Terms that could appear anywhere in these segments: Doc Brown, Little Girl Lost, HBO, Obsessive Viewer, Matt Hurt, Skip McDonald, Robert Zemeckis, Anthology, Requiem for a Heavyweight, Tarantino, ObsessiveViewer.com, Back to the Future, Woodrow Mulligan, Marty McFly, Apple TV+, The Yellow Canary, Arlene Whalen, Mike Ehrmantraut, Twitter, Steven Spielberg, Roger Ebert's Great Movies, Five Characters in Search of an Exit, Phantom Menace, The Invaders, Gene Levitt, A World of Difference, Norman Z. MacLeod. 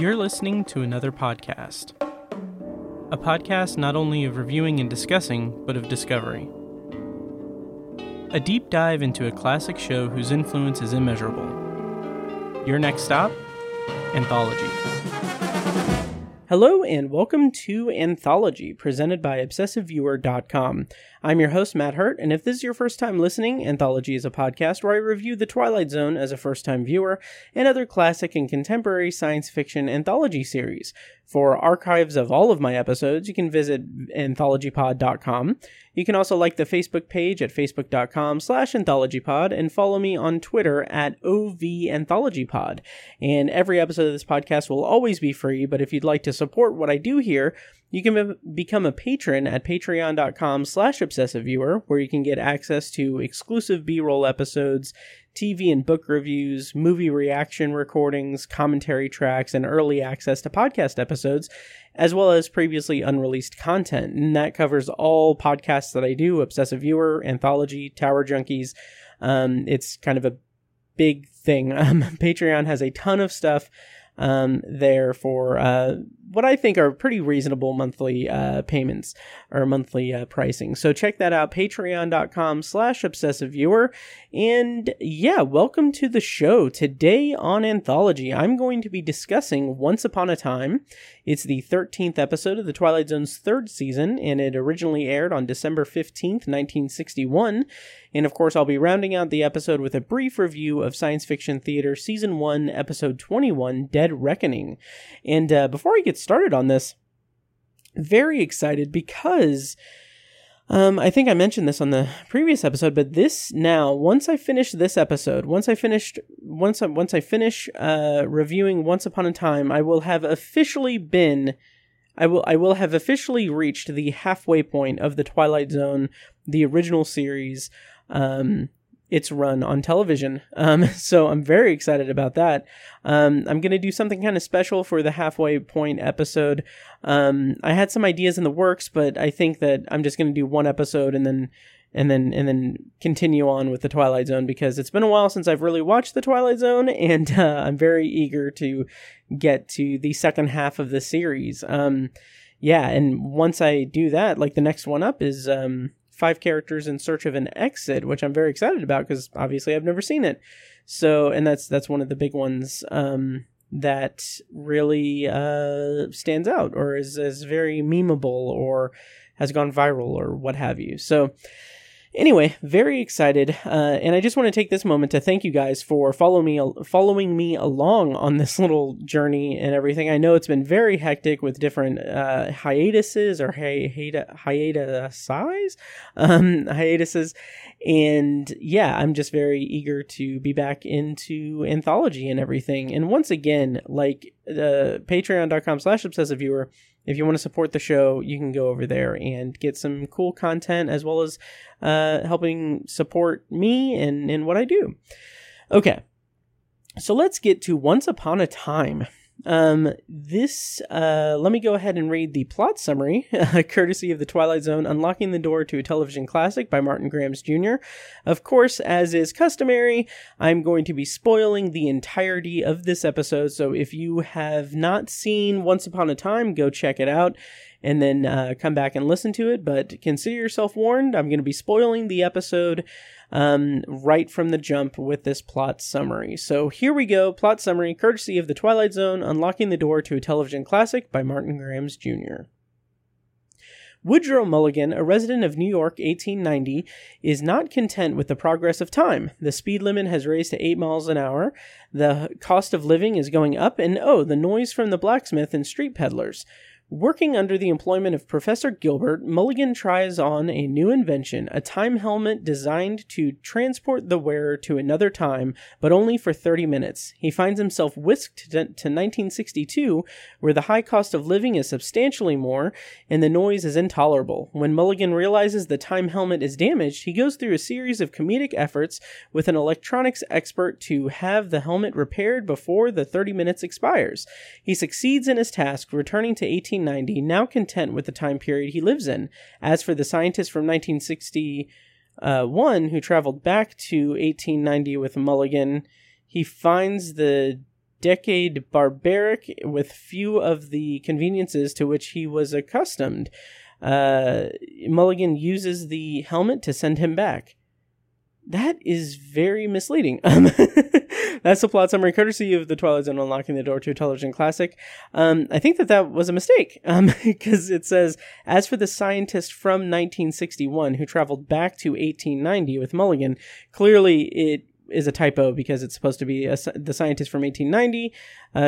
You're listening to another podcast. A podcast not only of reviewing and discussing, but of discovery. A deep dive into a classic show whose influence is immeasurable. Your next stop, Anthology. Hello and welcome to Anthology, presented by ObsessiveViewer.com. I'm your host, Matt Hurt, and if this is your first time listening, Anthology is a podcast where I review The Twilight Zone as a first-time viewer and other classic and contemporary science fiction anthology series. For archives of all of my episodes, you can visit AnthologyPod.com. You can also like the Facebook page at Facebook.com/AnthologyPod and follow me on Twitter at OVAnthologyPod. And every episode of this podcast will always be free, but if you'd like to support what I do here, you can become a patron at patreon.com/obsessiveviewer, where you can get access to exclusive B-roll episodes, TV and book reviews, movie reaction recordings, commentary tracks, and early access to podcast episodes, as well as previously unreleased content. And that covers all podcasts that I do: Obsessive Viewer, Anthology, Tower Junkies. It's kind of a big thing. Patreon has a ton of stuff there for what I think are pretty reasonable monthly payments or monthly pricing. So check that out, patreon.com/obsessiveviewer. And yeah, welcome to the show. Today on Anthology, I'm going to be discussing Once Upon a Time. It's the 13th episode of The Twilight Zone's third season, and it originally aired on December 15th, 1961. And of course, I'll be rounding out the episode with a brief review of Science Fiction Theatre Season 1, Episode 21, Dead Reckoning. And before I get started on this, very excited because I think I mentioned this on the previous episode, but this now, once I finish this episode, once I finish reviewing Once Upon a Time, I will have officially been, I will have officially reached the halfway point of The Twilight Zone, the original series, its run on television. So I'm very excited about that. I'm going to do something kind of special for the halfway point episode. I had some ideas in the works, but I think that I'm just going to do one episode and then continue on with The Twilight Zone, because it's been a while since I've really watched The Twilight Zone, and I'm very eager to get to the second half of the series. Yeah, and once I do that, like, the next one up is Five Characters in Search of an Exit, which I'm very excited about because obviously I've never seen it. So, and that's one of the big ones that really stands out, or is very memeable, or has gone viral, or what have you. So anyway, very excited, and I just want to take this moment to thank you guys for following me along on this little journey and everything. I know it's been very hectic with different hiatuses or hiatuses, and yeah, I'm just very eager to be back into Anthology and everything. And once again, like, patreon.com/obsessiveviewer. If you want to support the show, you can go over there and get some cool content, as well as helping support me and what I do. Okay, so let's get to Once Upon a Time. Let me go ahead and read the plot summary, courtesy of The Twilight Zone: Unlocking the Door to a Television Classic by Martin Grams Jr. Of course, as is customary, I'm going to be spoiling the entirety of this episode, so if you have not seen Once Upon a Time, go check it out, and then come back and listen to it, but consider yourself warned. I'm going to be spoiling the episode right from the jump with this plot summary. So here we go, plot summary, courtesy of The Twilight Zone: Unlocking the Door to a Television Classic by Martin Grams Jr. Woodrow Mulligan, a resident of New York, 1890, is not content with the progress of time. The speed limit has raised to 8 miles an hour. The cost of living is going up, and oh, the noise from the blacksmith and street peddlers. Working under the employment of Professor Gilbert, Mulligan tries on a new invention, a time helmet designed to transport the wearer to another time, but only for 30 minutes. He finds himself whisked to 1962, where the high cost of living is substantially more, and the noise is intolerable. When Mulligan realizes the time helmet is damaged, he goes through a series of comedic efforts with an electronics expert to have the helmet repaired before the 30 minutes expires. He succeeds in his task, returning to 1890, now content with the time period he lives in. As for the scientist from 1961 who traveled back to 1890 with Mulligan, he finds the decade barbaric, with few of the conveniences to which he was accustomed. Mulligan uses the helmet to send him back. That is very misleading. That's the plot summary courtesy of The Twilight Zone: Unlocking the Door to a Television Classic. I think that was a mistake, because it says, as for the scientist from 1961 who traveled back to 1890 with Mulligan, clearly it is a typo, because it's supposed to be the scientist from 1890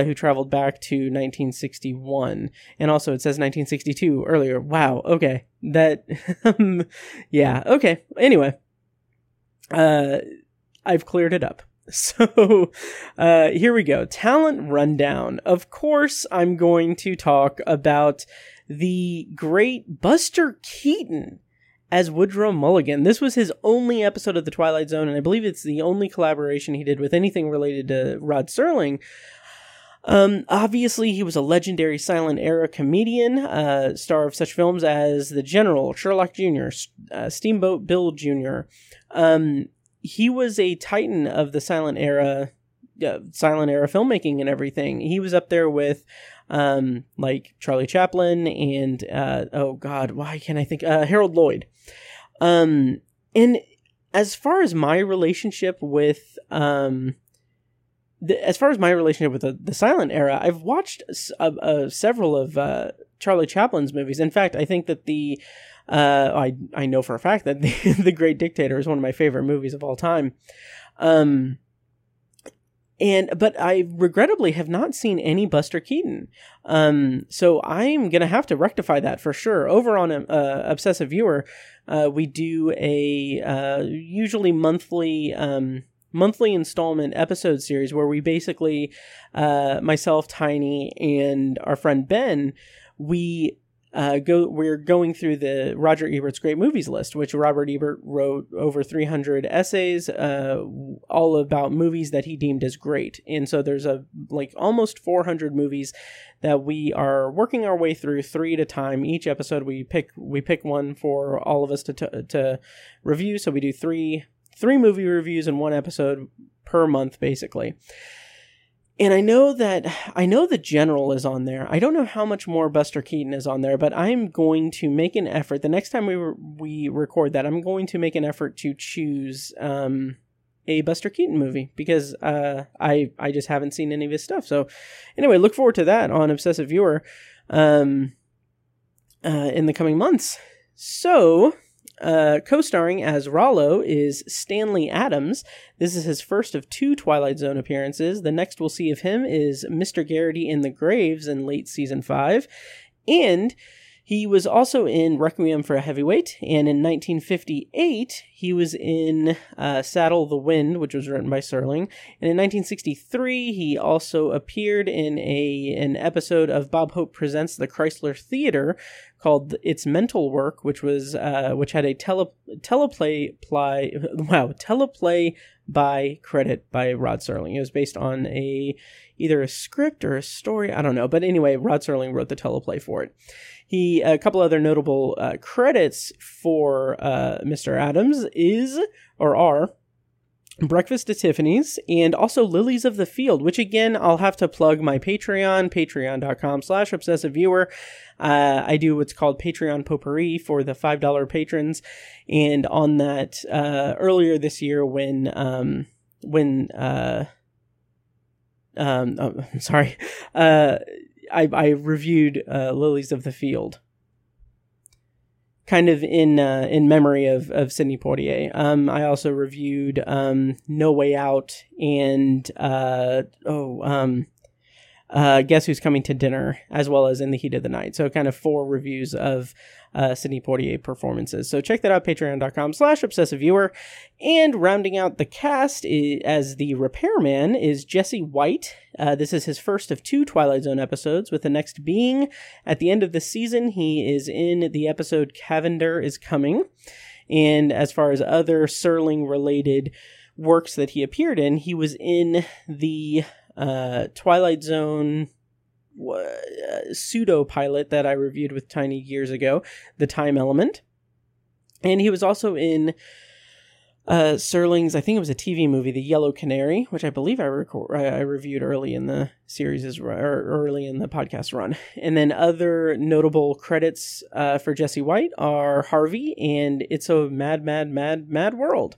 who traveled back to 1961. And also it says 1962 earlier. Wow. Okay. That, yeah. Okay. Anyway. I've cleared it up. So, here we go. Talent rundown. Of course, I'm going to talk about the great Buster Keaton as Woodrow Mulligan. This was his only episode of The Twilight Zone, and I believe it's the only collaboration he did with anything related to Rod Serling. Obviously, he was a legendary silent-era comedian, star of such films as The General, Sherlock Jr., Steamboat Bill Jr. He was a titan of the silent-era filmmaking and everything. He was up there with, like, Charlie Chaplin and, Harold Lloyd. And as far as my relationship with... as far as my relationship with the silent era, I've watched several of Charlie Chaplin's movies. In fact, I think that I know for a fact that The Great Dictator is one of my favorite movies of all time. But I regrettably have not seen any Buster Keaton. So I'm going to have to rectify that for sure. Over on Obsessive Viewer, we do a usually monthly installment episode series where we basically, myself, Tiny, and our friend Ben, we're going through the Roger Ebert's Great Movies list, which Robert Ebert wrote over 300 essays, all about movies that he deemed as great. And so there's almost 400 movies that we are working our way through, three at a time. Each episode we pick one for all of us to review. So we do three movie reviews in one episode per month, basically. And I know The General is on there. I don't know how much more Buster Keaton is on there, but I'm going to make an effort. The next time we record that, I'm going to make an effort to choose a Buster Keaton movie, because I just haven't seen any of his stuff. So anyway, look forward to that on Obsessive Viewer in the coming months. So... co-starring as Rollo is Stanley Adams. This is his first of two Twilight Zone appearances. The next we'll see of him is Mr. Garrity in the Graves in late season 5. And he was also in Requiem for a Heavyweight. And in 1958, he was in Saddle the Wind, which was written by Serling. And in 1963, he also appeared in an episode of Bob Hope Presents the Chrysler Theater, called It's Mental Work, which was which had a teleplay by credit by Rod Serling. It was based on either a script or a story, I don't know, but anyway, Rod Serling wrote the teleplay for it. He a couple other notable credits for Mr. Adams are Breakfast at Tiffany's, and also Lilies of the Field, which again, I'll have to plug my Patreon, patreon.com/obsessiveviewer. I do what's called Patreon Potpourri for the $5 patrons. And on that, earlier this year I reviewed Lilies of the Field, kind of in memory of Sidney Poitier. I also reviewed No Way Out and Guess Who's Coming to Dinner, as well as In the Heat of the Night. So kind of 4 reviews of Sidney Poitier performances. So check that out, patreon.com/obsessiveviewer. And rounding out the cast as the repairman is Jesse White. This is his first of 2 Twilight Zone episodes, with the next being at the end of the season. He is in the episode Cavender is Coming. And as far as other Serling-related works that he appeared in, he was in the... Twilight Zone pseudo pilot that I reviewed with Tiny years ago, The Time Element. And he was also in Serling's, I think it was a TV movie, The Yellow Canary, which I believe I reviewed early in the series, or early in the podcast run. And then other notable credits for Jesse White are Harvey and It's a Mad, Mad, Mad, Mad World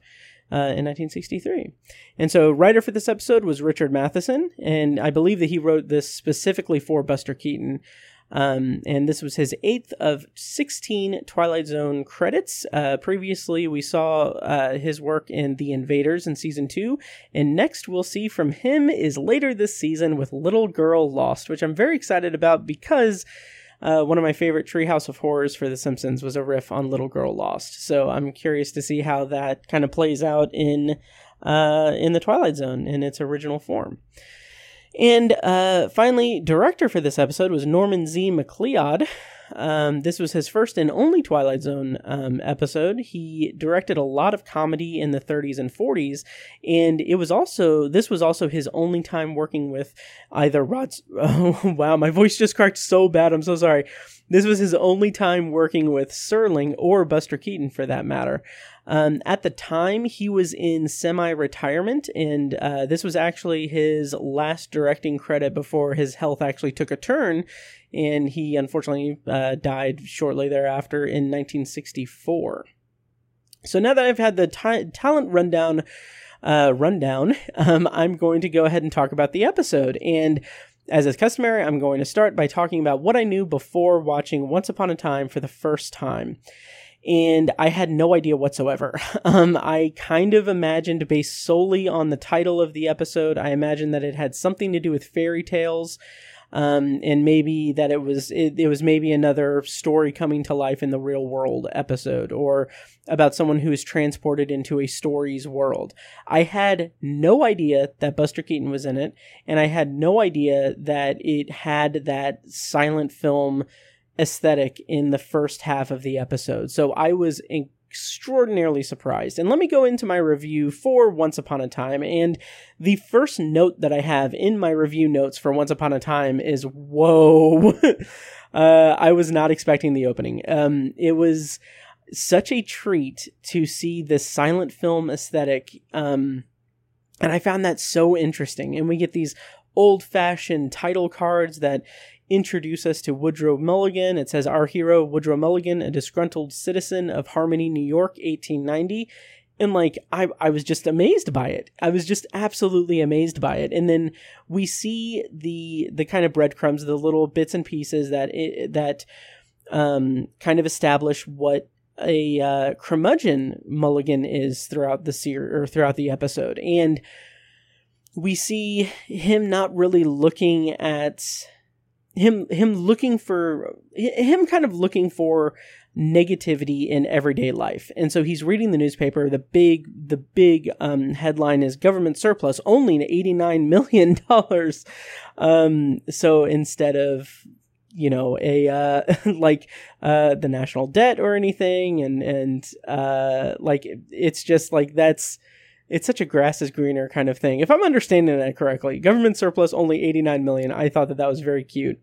in 1963. And so writer for this episode was Richard Matheson, and I believe that he wrote this specifically for Buster Keaton. And this was his 8th of 16 Twilight Zone credits. Previously, we saw his work in The Invaders in Season 2. And next we'll see from him is later this season with Little Girl Lost, which I'm very excited about because one of my favorite Treehouse of Horrors for The Simpsons was a riff on Little Girl Lost. So I'm curious to see how that kind of plays out in The Twilight Zone in its original form. And finally, director for this episode was Norman Z. MacLeod. This was his first and only Twilight Zone episode. He directed a lot of comedy in the 30s and 40s, and this was also his only time working with either This was his only time working with Serling or Buster Keaton, for that matter. At the time, he was in semi-retirement, and this was actually his last directing credit before his health actually took a turn, and he unfortunately died shortly thereafter in 1964. So now that I've had the talent rundown, I'm going to go ahead and talk about the episode. And as is customary, I'm going to start by talking about what I knew before watching Once Upon a Time for the first time. And I had no idea whatsoever. I kind of imagined, based solely on the title of the episode, I imagined that it had something to do with fairy tales, and maybe that it was maybe another story coming to life in the real world episode, or about someone who is transported into a story's world. I had no idea that Buster Keaton was in it, and I had no idea that it had that silent film aesthetic in the first half of the episode. So I was extraordinarily surprised. And let me go into my review for Once Upon a Time. And the first note that I have in my review notes for Once Upon a Time is, whoa, I was not expecting the opening. It was such a treat to see this silent film aesthetic. And I found that so interesting. And we get these old-fashioned title cards that introduce us to Woodrow Mulligan. It says, our hero, Woodrow Mulligan, a disgruntled citizen of Harmony, New York, 1890. And like, I was just amazed by it. I was just absolutely amazed by it. And then we see the kind of breadcrumbs, the little bits and pieces that kind of establish what a curmudgeon Mulligan is throughout the series, or throughout the episode. And we see him not really looking at him kind of looking for negativity in everyday life. And so he's reading the newspaper. The big headline is government surplus only $89 million. So instead of, you know, the national debt or anything, it's such a grass is greener kind of thing. If I'm understanding that correctly, government surplus only 89 million. I thought that was very cute.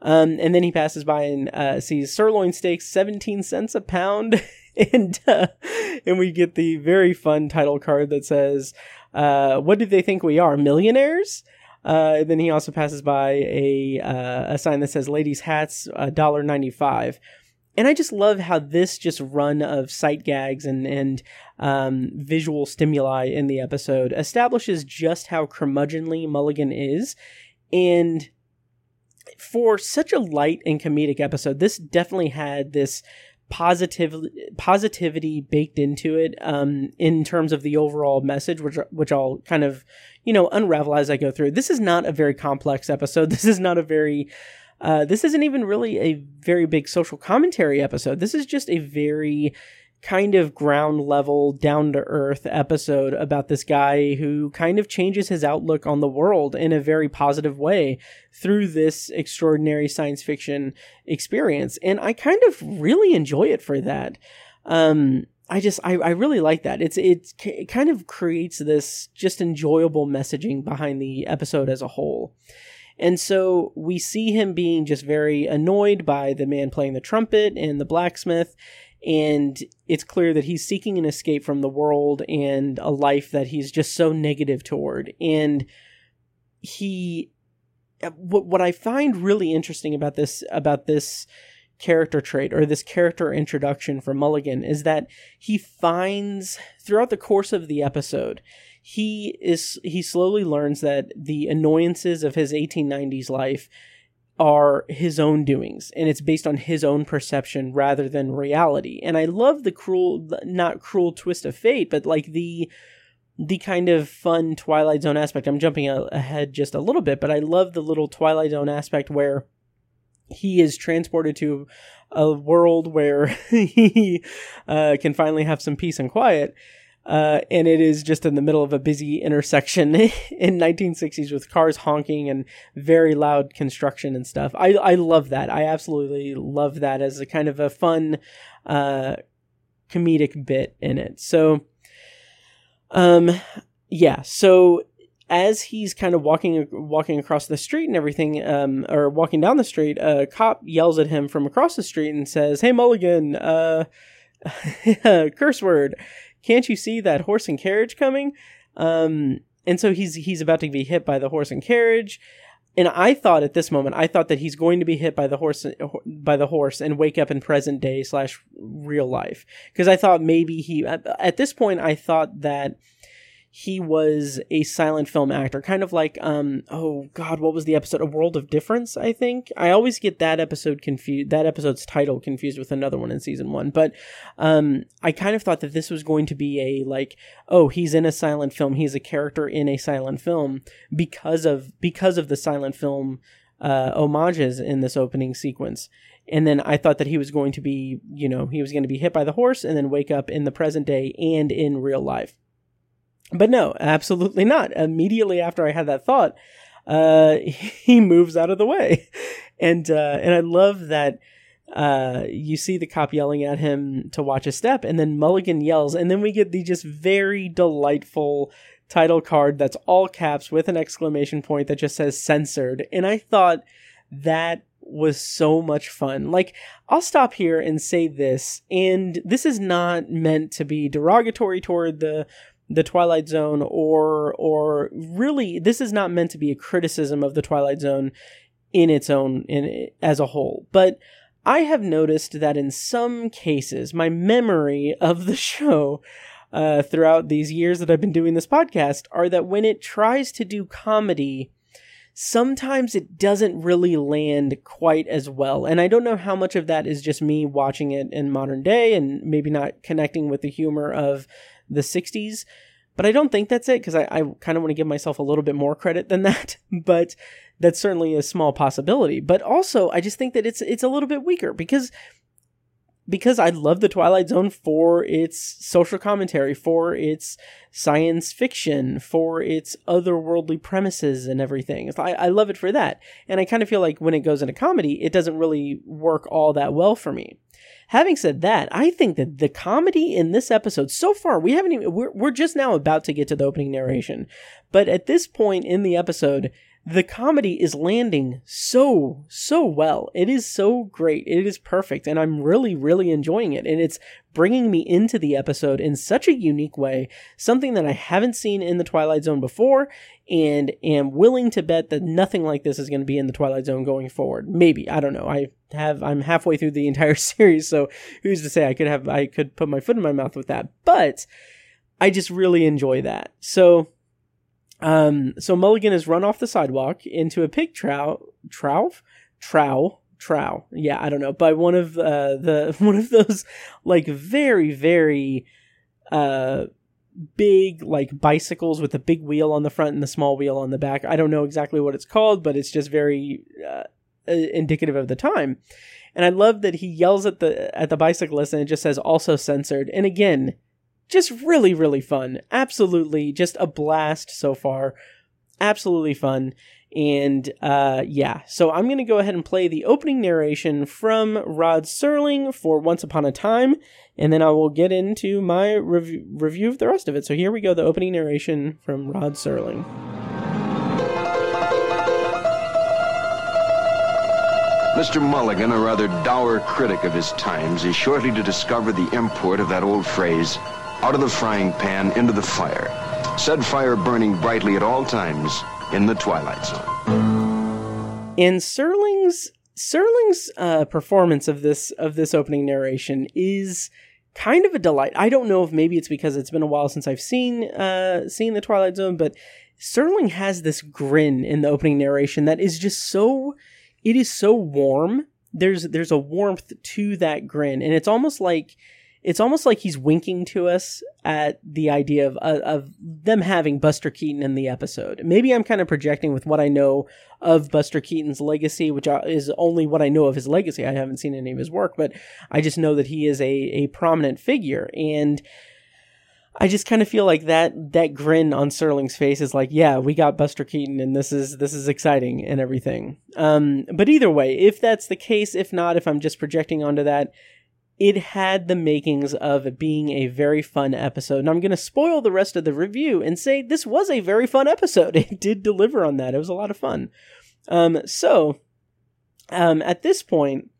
And then he passes by and sees sirloin steaks, 17 cents a pound. and we get the very fun title card that says, what do they think we are, millionaires? And then he also passes by a sign that says ladies hats, $1.95. And I just love how this just run of sight gags and visual stimuli in the episode establishes just how curmudgeonly Mulligan is. And for such a light and comedic episode, this definitely had this positivity baked into it, in terms of the overall message, which I'll kind of, unravel as I go through. This is not a very complex episode. This is not a very... this isn't even really a very big social commentary episode. This is just a very kind of ground level, down to earth episode about this guy who kind of changes his outlook on the world in a very positive way through this extraordinary science fiction experience. And I kind of really enjoy it for that. I really like that. It kind of creates this just enjoyable messaging behind the episode as a whole. And so we see him being just very annoyed by the man playing the trumpet and the blacksmith, And it's clear that he's seeking an escape from the world and a life that he's just so negative toward. And he, what I find really interesting about this character trait or this character introduction for Mulligan is that he finds throughout the course of the episode, he slowly learns that the annoyances of his 1890s life are his own doings, and it's based on his own perception rather than reality. And I love the not cruel twist of fate, but like the kind of fun Twilight Zone aspect. I'm jumping ahead just a little bit, but I love the little Twilight Zone aspect where he is transported to a world where he can finally have some peace and quiet. And it is just in the middle of a busy intersection in 1960s with cars honking and very loud construction and stuff. I love that. I absolutely love that as a kind of a fun comedic bit in it. So, yeah. So as he's kind of walking across the street and everything, or walking down the street, a cop yells at him from across the street and says, "Hey, Mulligan, curse word. Can't you see that horse and carriage coming?" And so he's about to be hit by the horse and carriage. And I thought that he's going to be hit by the horse and wake up in present day / real life. Because I thought maybe at this point I thought that he was a silent film actor, kind of like, oh God, what was the episode? A World of Difference, I think. I always get that episode's title confused with another one in season one. But I kind of thought that this was going to be he's in a silent film. He's a character in a silent film because of the silent film homages in this opening sequence. And then I thought that he was going to be, he was going to be hit by the horse and then wake up in the present day and in real life. But no, absolutely not. Immediately after I had that thought, he moves out of the way. And I love that you see the cop yelling at him to watch his step, and then Mulligan yells, and then we get the just very delightful title card that's all caps with an exclamation point that just says "censored." And I thought that was so much fun. Like, I'll stop here and say this, and this is not meant to be derogatory toward the Twilight Zone, or really, this is not meant to be a criticism of the Twilight Zone as a whole. But I have noticed that in some cases, my memory of the show throughout these years that I've been doing this podcast are that when it tries to do comedy, sometimes it doesn't really land quite as well. And I don't know how much of that is just me watching it in modern day and maybe not connecting with the humor of the 60s, but I don't think that's it, because I kind of want to give myself a little bit more credit than that, but that's certainly a small possibility. But also, I just think that it's a little bit weaker because I love the Twilight Zone for its social commentary, for its science fiction, for its otherworldly premises and everything. I love it for that. And I kind of feel like when it goes into comedy, it doesn't really work all that well for me. Having said that, I think that the comedy in this episode so far, we're just now about to get to the opening narration. But at this point in the episode, the comedy is landing so well. It is so great. It is perfect. And I'm really, really enjoying it. And it's bringing me into the episode in such a unique way, something that I haven't seen in the Twilight Zone before, and am willing to bet that nothing like this is going to be in the Twilight Zone going forward. Maybe. I don't know. I'm halfway through the entire series, so who's to say? I could put my foot in my mouth with that. But I just really enjoy that. So Mulligan is run off the sidewalk into a pig trough. Yeah, I don't know. By one of those like very, very, big like bicycles with a big wheel on the front and the small wheel on the back. I don't know exactly what it's called, but it's just very, indicative of the time. And I love that he yells at the bicyclist and it just says "also censored." And again, just really, really fun. Absolutely. Just a blast so far. Absolutely fun. And, yeah. So I'm going to go ahead and play the opening narration from Rod Serling for Once Upon a Time, and then I will get into my review of the rest of it. So here we go. The opening narration from Rod Serling. Mr. Mulligan, a rather dour critic of his times, is shortly to discover the import of that old phrase, out of the frying pan, into the fire. Said fire burning brightly at all times in the Twilight Zone. In Serling's performance of this opening narration is kind of a delight. I don't know if maybe it's because it's been a while since I've seen the Twilight Zone, but Serling has this grin in the opening narration that is just so... It is so warm. There's a warmth to that grin, and it's almost like he's winking to us at the idea of them having Buster Keaton in the episode. Maybe I'm kind of projecting with what I know of Buster Keaton's legacy, which is only what I know of his legacy. I haven't seen any of his work, but I just know that he is a prominent figure, and I just kind of feel like that grin on Serling's face is like, yeah, we got Buster Keaton, and this is exciting and everything. But either way, if that's the case, if not, if I'm just projecting onto that, it had the makings of it being a very fun episode. And I'm going to spoil the rest of the review and say this was a very fun episode. It did deliver on that. It was a lot of fun. So at this point,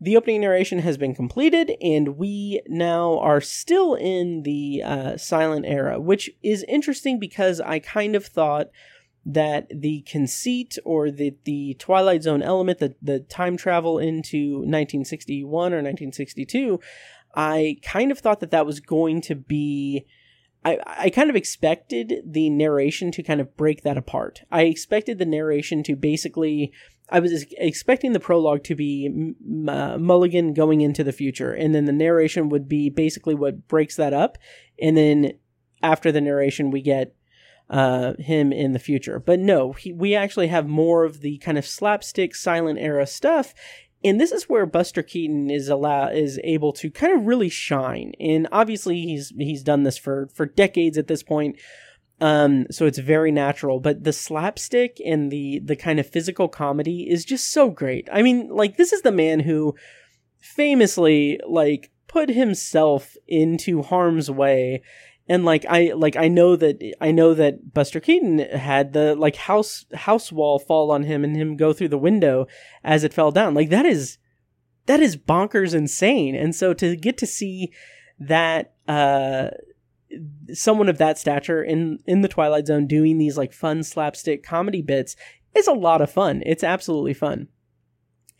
the opening narration has been completed, and we now are still in the silent era, which is interesting because I kind of thought that the conceit or the Twilight Zone element, the time travel into 1961 or 1962, I kind of thought that was going to be... I kind of expected the narration to kind of break that apart. I expected the narration to basically... I was expecting the prologue to be Mulligan going into the future, and then the narration would be basically what breaks that up, and then after the narration we get him in the future. But no, we actually have more of the kind of slapstick silent era stuff, and this is where Buster Keaton is able to kind of really shine. And obviously he's done this for decades at this point. So it's very natural, but the slapstick and the kind of physical comedy is just so great. I mean, like, this is the man who famously, like, put himself into harm's way. And I know that Buster Keaton had the like house wall fall on him and him go through the window as it fell down. Like, that is bonkers insane. And so to get to see that, someone of that stature in the Twilight Zone doing these like fun slapstick comedy bits is a lot of fun. It's absolutely fun.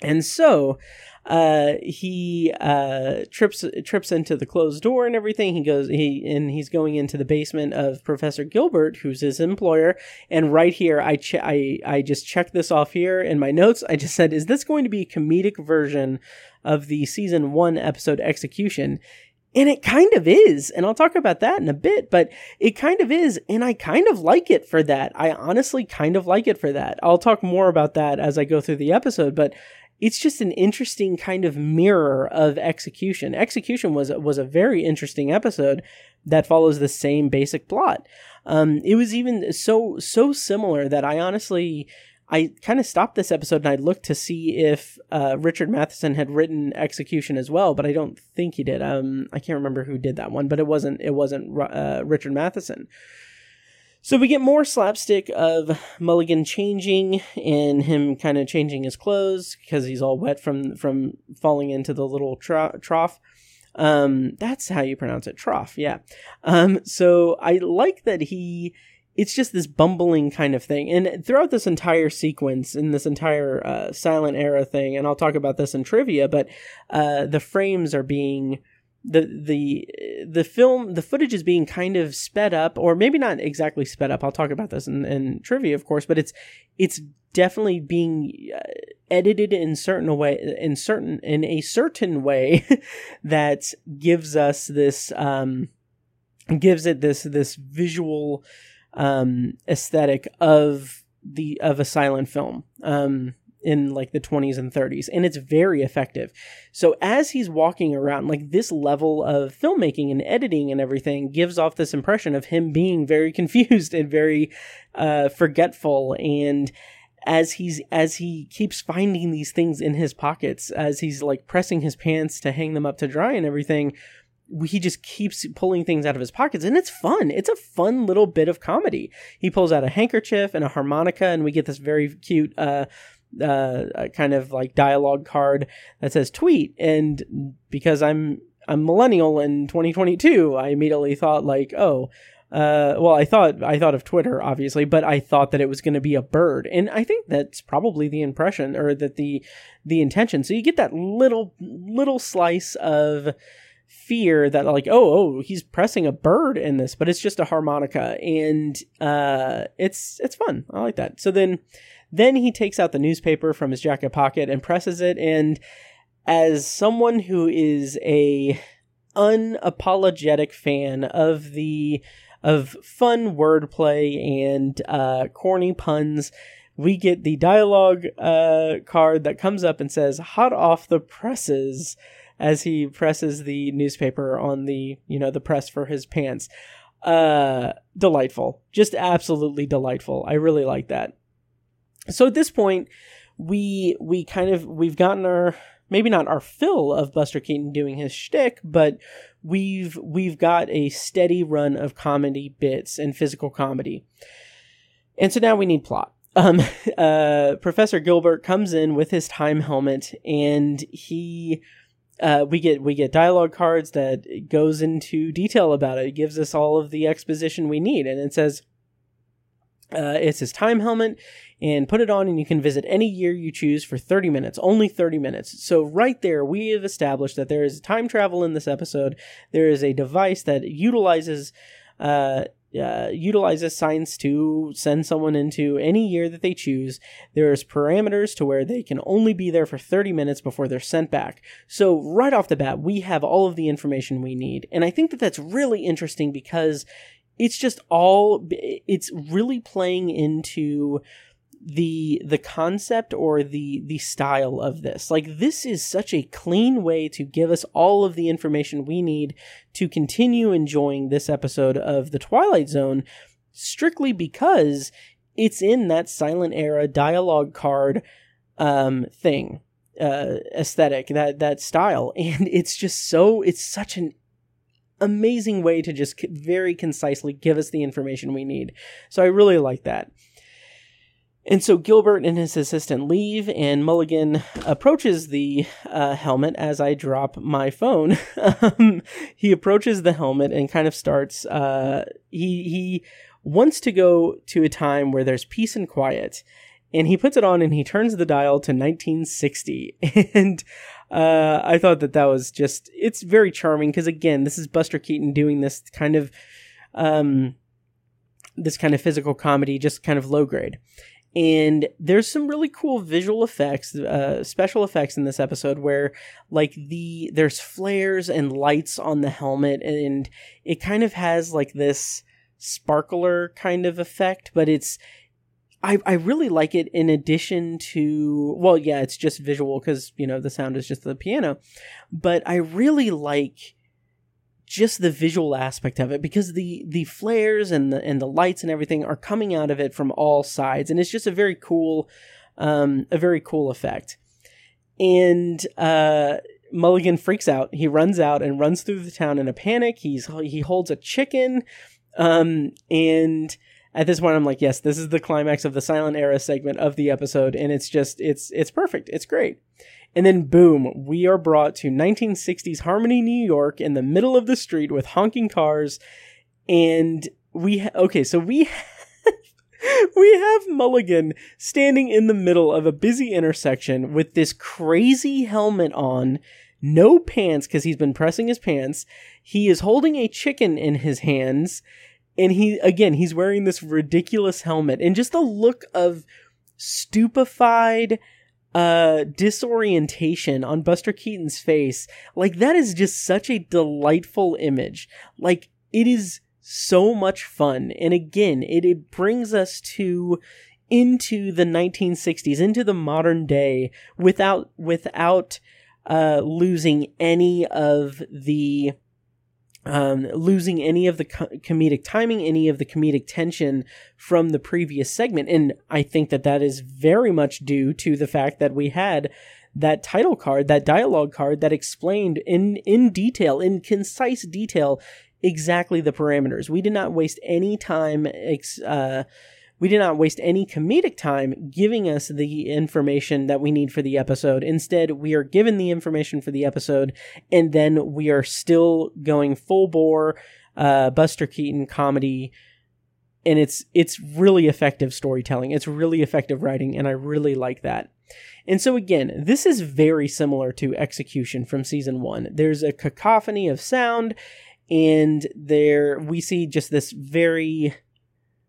And so he trips into the closed door and everything. He's going into the basement of Professor Gilbert, who's his employer. And right here, I just checked this off here in my notes. I just said, is this going to be a comedic version of the season 1 episode Execution? And it kind of is, and I'll talk about that in a bit, but it kind of is, and I kind of like it for that. I honestly kind of like it for that. I'll talk more about that as I go through the episode, but it's just an interesting kind of mirror of Execution. Execution was a very interesting episode that follows the same basic plot. It was even so similar that I kind of stopped this episode and I looked to see if Richard Matheson had written Execution as well, but I don't think he did. I can't remember who did that one, but it wasn't Richard Matheson. So we get more slapstick of Mulligan changing and him kind of changing his clothes because he's all wet from falling into the little trough. That's how you pronounce it, trough, yeah. So I like that it's just this bumbling kind of thing. And throughout this entire sequence, in this entire silent era thing, and I'll talk about this in trivia, but the frames are being... The footage is being kind of sped up, or maybe not exactly sped up. I'll talk about this in trivia, of course, but it's definitely being edited in a certain way that gives us this... gives it this visual... aesthetic of a silent film in like the 20s and 30s, and it's very effective. So as he's walking around, like, this level of filmmaking and editing and everything gives off this impression of him being very confused and very forgetful, and as he keeps finding these things in his pockets, as he's like pressing his pants to hang them up to dry and everything, he just keeps pulling things out of his pockets, and it's fun. It's a fun little bit of comedy. He pulls out a handkerchief and a harmonica, and we get this very cute kind of like dialogue card that says tweet. And because I'm millennial in 2022, I immediately thought like, oh, well, I thought of Twitter, obviously, but I thought that it was going to be a bird. And I think that's probably the impression, or that the intention. So you get that little slice of fear that like, oh, he's pressing a bird in this, but it's just a harmonica. And it's fun. I like that. So then he takes out the newspaper from his jacket pocket and presses it. And as someone who is a unapologetic fan of fun wordplay and corny puns, we get the dialogue card that comes up and says, hot off the presses, as he presses the newspaper on the, the press for his pants. Delightful. Just absolutely delightful. I really like that. So at this point, we've gotten our, maybe not our fill of Buster Keaton doing his shtick, but we've got a steady run of comedy bits and physical comedy. And so now we need plot. Professor Gilbert comes in with his time helmet, and we get dialogue cards that goes into detail about it. It gives us all of the exposition we need, and it says, it's his time helmet, and put it on and you can visit any year you choose for 30 minutes, only 30 minutes. So right there, we have established that there is time travel in this episode. There is a device that utilizes science to send someone into any year that they choose. There's parameters to where they can only be there for 30 minutes before they're sent back. So right off the bat, we have all of the information we need. And I think that that's really interesting because it's really playing into the concept or the style of this. Like, this is such a clean way to give us all of the information we need to continue enjoying this episode of The Twilight Zone, strictly because it's in that silent era dialogue card thing, aesthetic, that style. And it's just it's such an amazing way to just very concisely give us the information we need. So I really like that. And so Gilbert and his assistant leave, and Mulligan approaches the helmet as I drop my phone. He approaches the helmet and kind of starts, he wants to go to a time where there's peace and quiet. And he puts it on and he turns the dial to 1960. And I thought that was just, it's very charming because, again, this is Buster Keaton doing this kind of physical comedy, just kind of low grade. And there's some really cool visual effects, special effects in this episode where like there's flares and lights on the helmet, and it kind of has like this sparkler kind of effect, but it's, I really like it in addition to, well, yeah, it's just visual because, the sound is just the piano, but I really like just the visual aspect of it because the flares and the lights and everything are coming out of it from all sides. And it's just a very cool effect. And, Mulligan freaks out. He runs out and runs through the town in a panic. He holds a chicken. And at this point, I'm like, yes, this is the climax of the silent era segment of the episode, and it's just, it's perfect. It's great. And then, boom, we are brought to 1960s Harmony, New York, in the middle of the street with honking cars, and we have Mulligan standing in the middle of a busy intersection with this crazy helmet on, no pants, because he's been pressing his pants. He is holding a chicken in his hands. And he's wearing this ridiculous helmet, and just the look of stupefied disorientation on Buster Keaton's face. Like, that is just such a delightful image. Like, it is so much fun. And again, it brings us into the 1960s, into the modern day without losing any of the losing any of the comedic timing, any of the comedic tension from the previous segment. And I think that is very much due to the fact that we had that title card, that dialogue card that explained in detail, in concise detail, exactly the parameters. We did not waste any time We did not waste any comedic time giving us the information that we need for the episode. Instead, we are given the information for the episode, and then we are still going full bore Buster Keaton comedy. And it's really effective storytelling. It's really effective writing, and I really like that. And so again, this is very similar to Execution from season one. There's a cacophony of sound, and there we see just this very...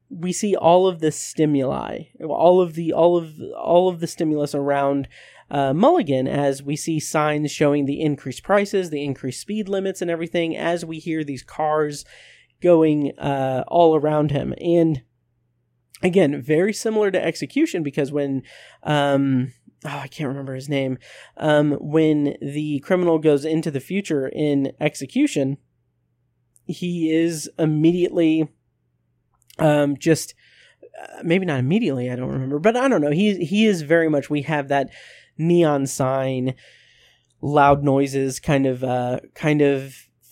we see all of the stimuli, all of the stimulus around Mulligan, as we see signs showing the increased prices, the increased speed limits and everything, as we hear these cars going all around him. And again, very similar to Execution, because when I can't remember his name, when the criminal goes into the future in Execution, he is immediately... maybe not immediately, I don't remember, but I don't know. He is very much, we have that neon sign, loud noises kind of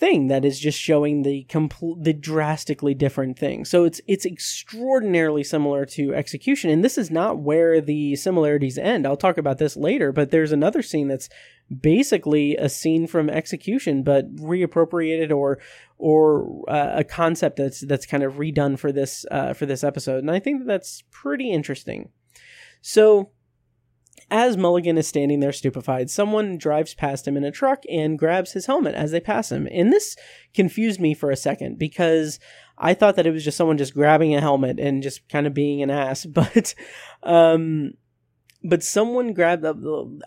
thing that is just showing the drastically different thing. So it's extraordinarily similar to Execution, and this is not where the similarities end. I'll talk about this later, but there's another scene that's basically a scene from Execution, but reappropriated or a concept that's kind of redone for this episode, and I think that's pretty interesting. So, as Mulligan is standing there stupefied, someone drives past him in a truck and grabs his helmet as they pass him. And this confused me for a second, because I thought that it was just someone just grabbing a helmet and just kind of being an ass. But someone grabbed up.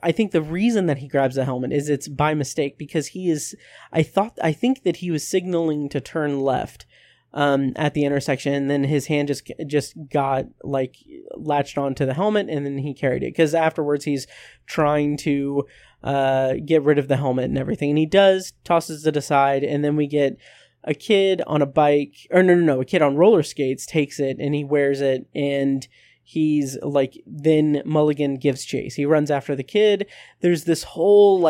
I think the reason that he grabs the helmet is it's by mistake, because he is. I think that he was signaling to turn left at the intersection, and then his hand just got like latched onto the helmet, and then he carried it, because afterwards he's trying to get rid of the helmet and everything, and he does, tosses it aside, and then we get a kid on a bike, or a kid on roller skates takes it, and he wears it, and he's like, then Mulligan gives chase. He runs after the kid. There's this whole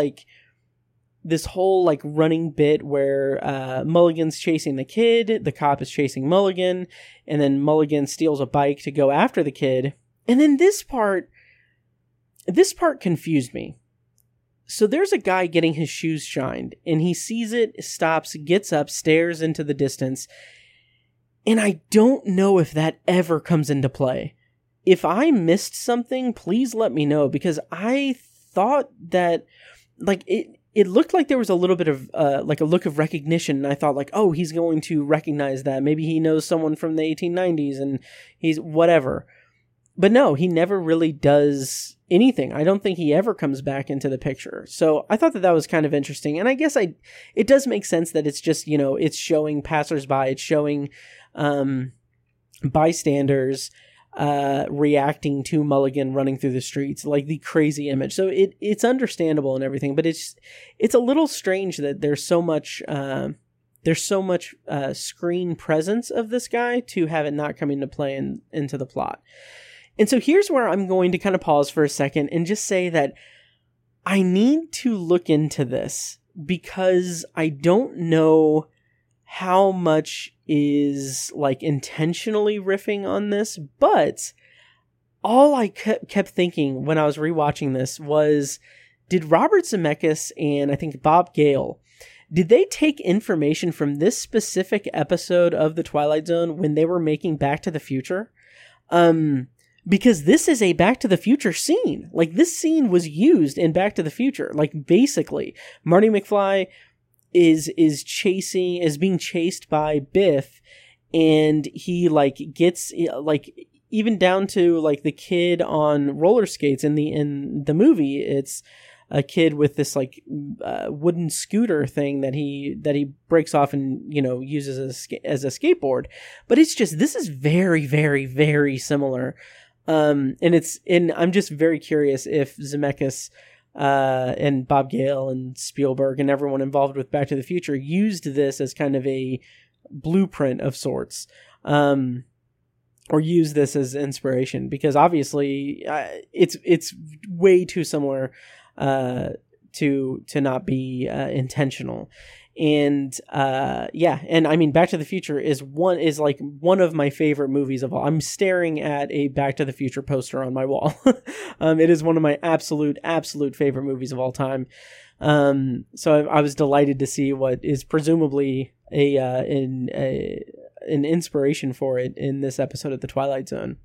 running bit where Mulligan's chasing the kid, the cop is chasing Mulligan, and then Mulligan steals a bike to go after the kid. And then this part confused me. So there's a guy getting his shoes shined, and he sees it, stops, gets up, stares into the distance, and I don't know if that ever comes into play. If I missed something, please let me know, because I thought that, like, it looked like there was a little bit of like a look of recognition, and I thought like, oh, he's going to recognize that. Maybe he knows someone from the 1890s and he's whatever. But no, he never really does anything. I don't think he ever comes back into the picture. So I thought that was kind of interesting. And I guess it does make sense that it's just, it's showing passersby, it's showing bystanders reacting to Mulligan running through the streets, like the crazy image. So it's understandable and everything, but it's a little strange that there's so much screen presence of this guy to have it not come into play into the plot. And so here's where I'm going to kind of pause for a second and just say that I need to look into this, because I don't know how much is like intentionally riffing on this, but all I kept thinking when I was rewatching this was, did Robert Zemeckis and I think Bob Gale, did they take information from this specific episode of The Twilight Zone when they were making Back to the Future? Because this is a Back to the Future scene. Like, this scene was used in Back to the Future. Like, basically, Marty McFly is being chased by Biff, and he like gets like, even down to like the kid on roller skates in the movie. It's a kid with this like wooden scooter thing that he breaks off and uses as a skateboard. But it's just, this is very, very, very similar, and I'm just very curious if Zemeckis and Bob Gale and Spielberg and everyone involved with Back to the Future used this as kind of a blueprint of sorts, or used this as inspiration, because obviously it's way too similar to not be intentional. And yeah, and I mean, Back to the Future is like one of my favorite movies of all. I'm staring at a Back to the Future poster on my wall. It is one of my absolute favorite movies of all time. So I was delighted to see what is presumably an inspiration for it in this episode of The Twilight Zone.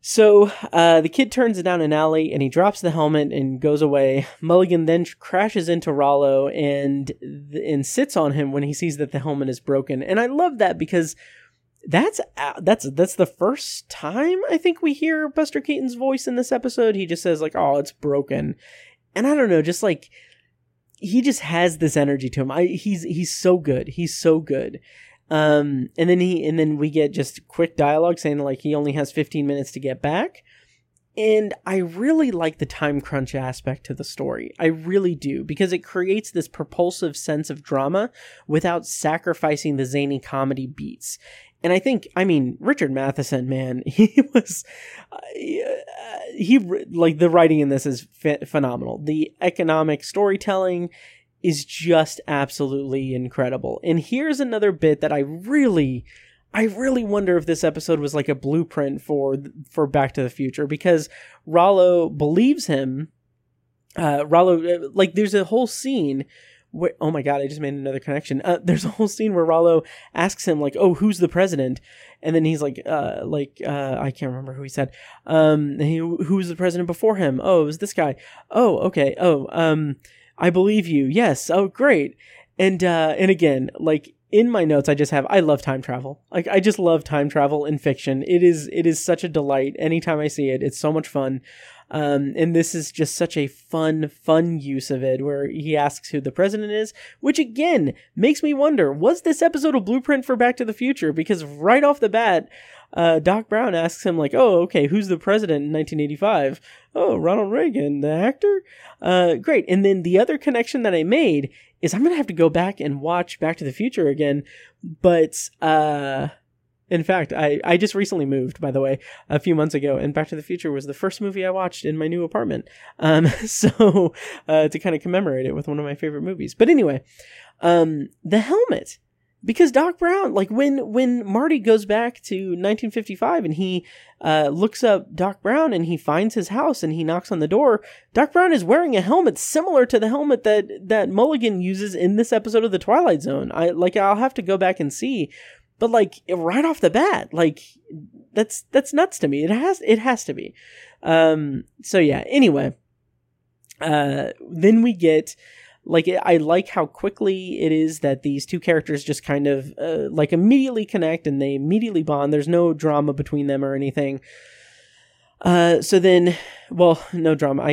So the kid turns down an alley and he drops the helmet and goes away. Mulligan then crashes into Rollo and sits on him when he sees that the helmet is broken. And I love that because that's the first time I think we hear Buster Keaton's voice in this episode. He just says like, "Oh, it's broken," and I don't know, just like he just has this energy to him. He's so good. He's so good. And then we get just quick dialogue saying like he only has 15 minutes to get back. And I really like the time crunch aspect to the story. I really do, because it creates this propulsive sense of drama without sacrificing the zany comedy beats. And I think, I mean, Richard Matheson, man, he the writing in this is phenomenal. The economic storytelling is just absolutely incredible. And here's another bit that I really wonder if this episode was like a blueprint for Back to the Future, because Rollo believes him. There's a whole scene where, oh my God, I just made another connection. There's a whole scene where Rollo asks him like, "Oh, who's the president?" And then he's like, I can't remember who he said. Who was the president before him? Oh, it was this guy. Oh, okay. Oh, I believe you. Yes. Oh, great. And again, like in my notes, I love time travel. Like I just love time travel in fiction. It is such a delight. Anytime I see it, it's so much fun. And this is just such a fun use of it, where he asks who the president is, which again makes me wonder, was this episode a blueprint for Back to the Future? Because right off the bat, Doc Brown asks him like, "Oh, okay, who's the president in 1985? Oh, Ronald Reagan, the actor? Great." And then the other connection that I made is I'm going to have to go back and watch Back to the Future again. But, in fact, I just recently moved, by the way, a few months ago, and Back to the Future was the first movie I watched in my new apartment. So to kind of commemorate it with one of my favorite movies. But anyway, the helmet. Because Doc Brown, like when Marty goes back to 1955 and he looks up Doc Brown and he finds his house and he knocks on the door, Doc Brown is wearing a helmet similar to the helmet that Mulligan uses in this episode of The Twilight Zone. I'll have to go back and see, but like right off the bat, like that's nuts to me. It has to be. So yeah. Anyway, then we get. Like, I like how quickly it is that these two characters just kind of, like, immediately connect and they immediately bond. There's no drama between them or anything. No drama.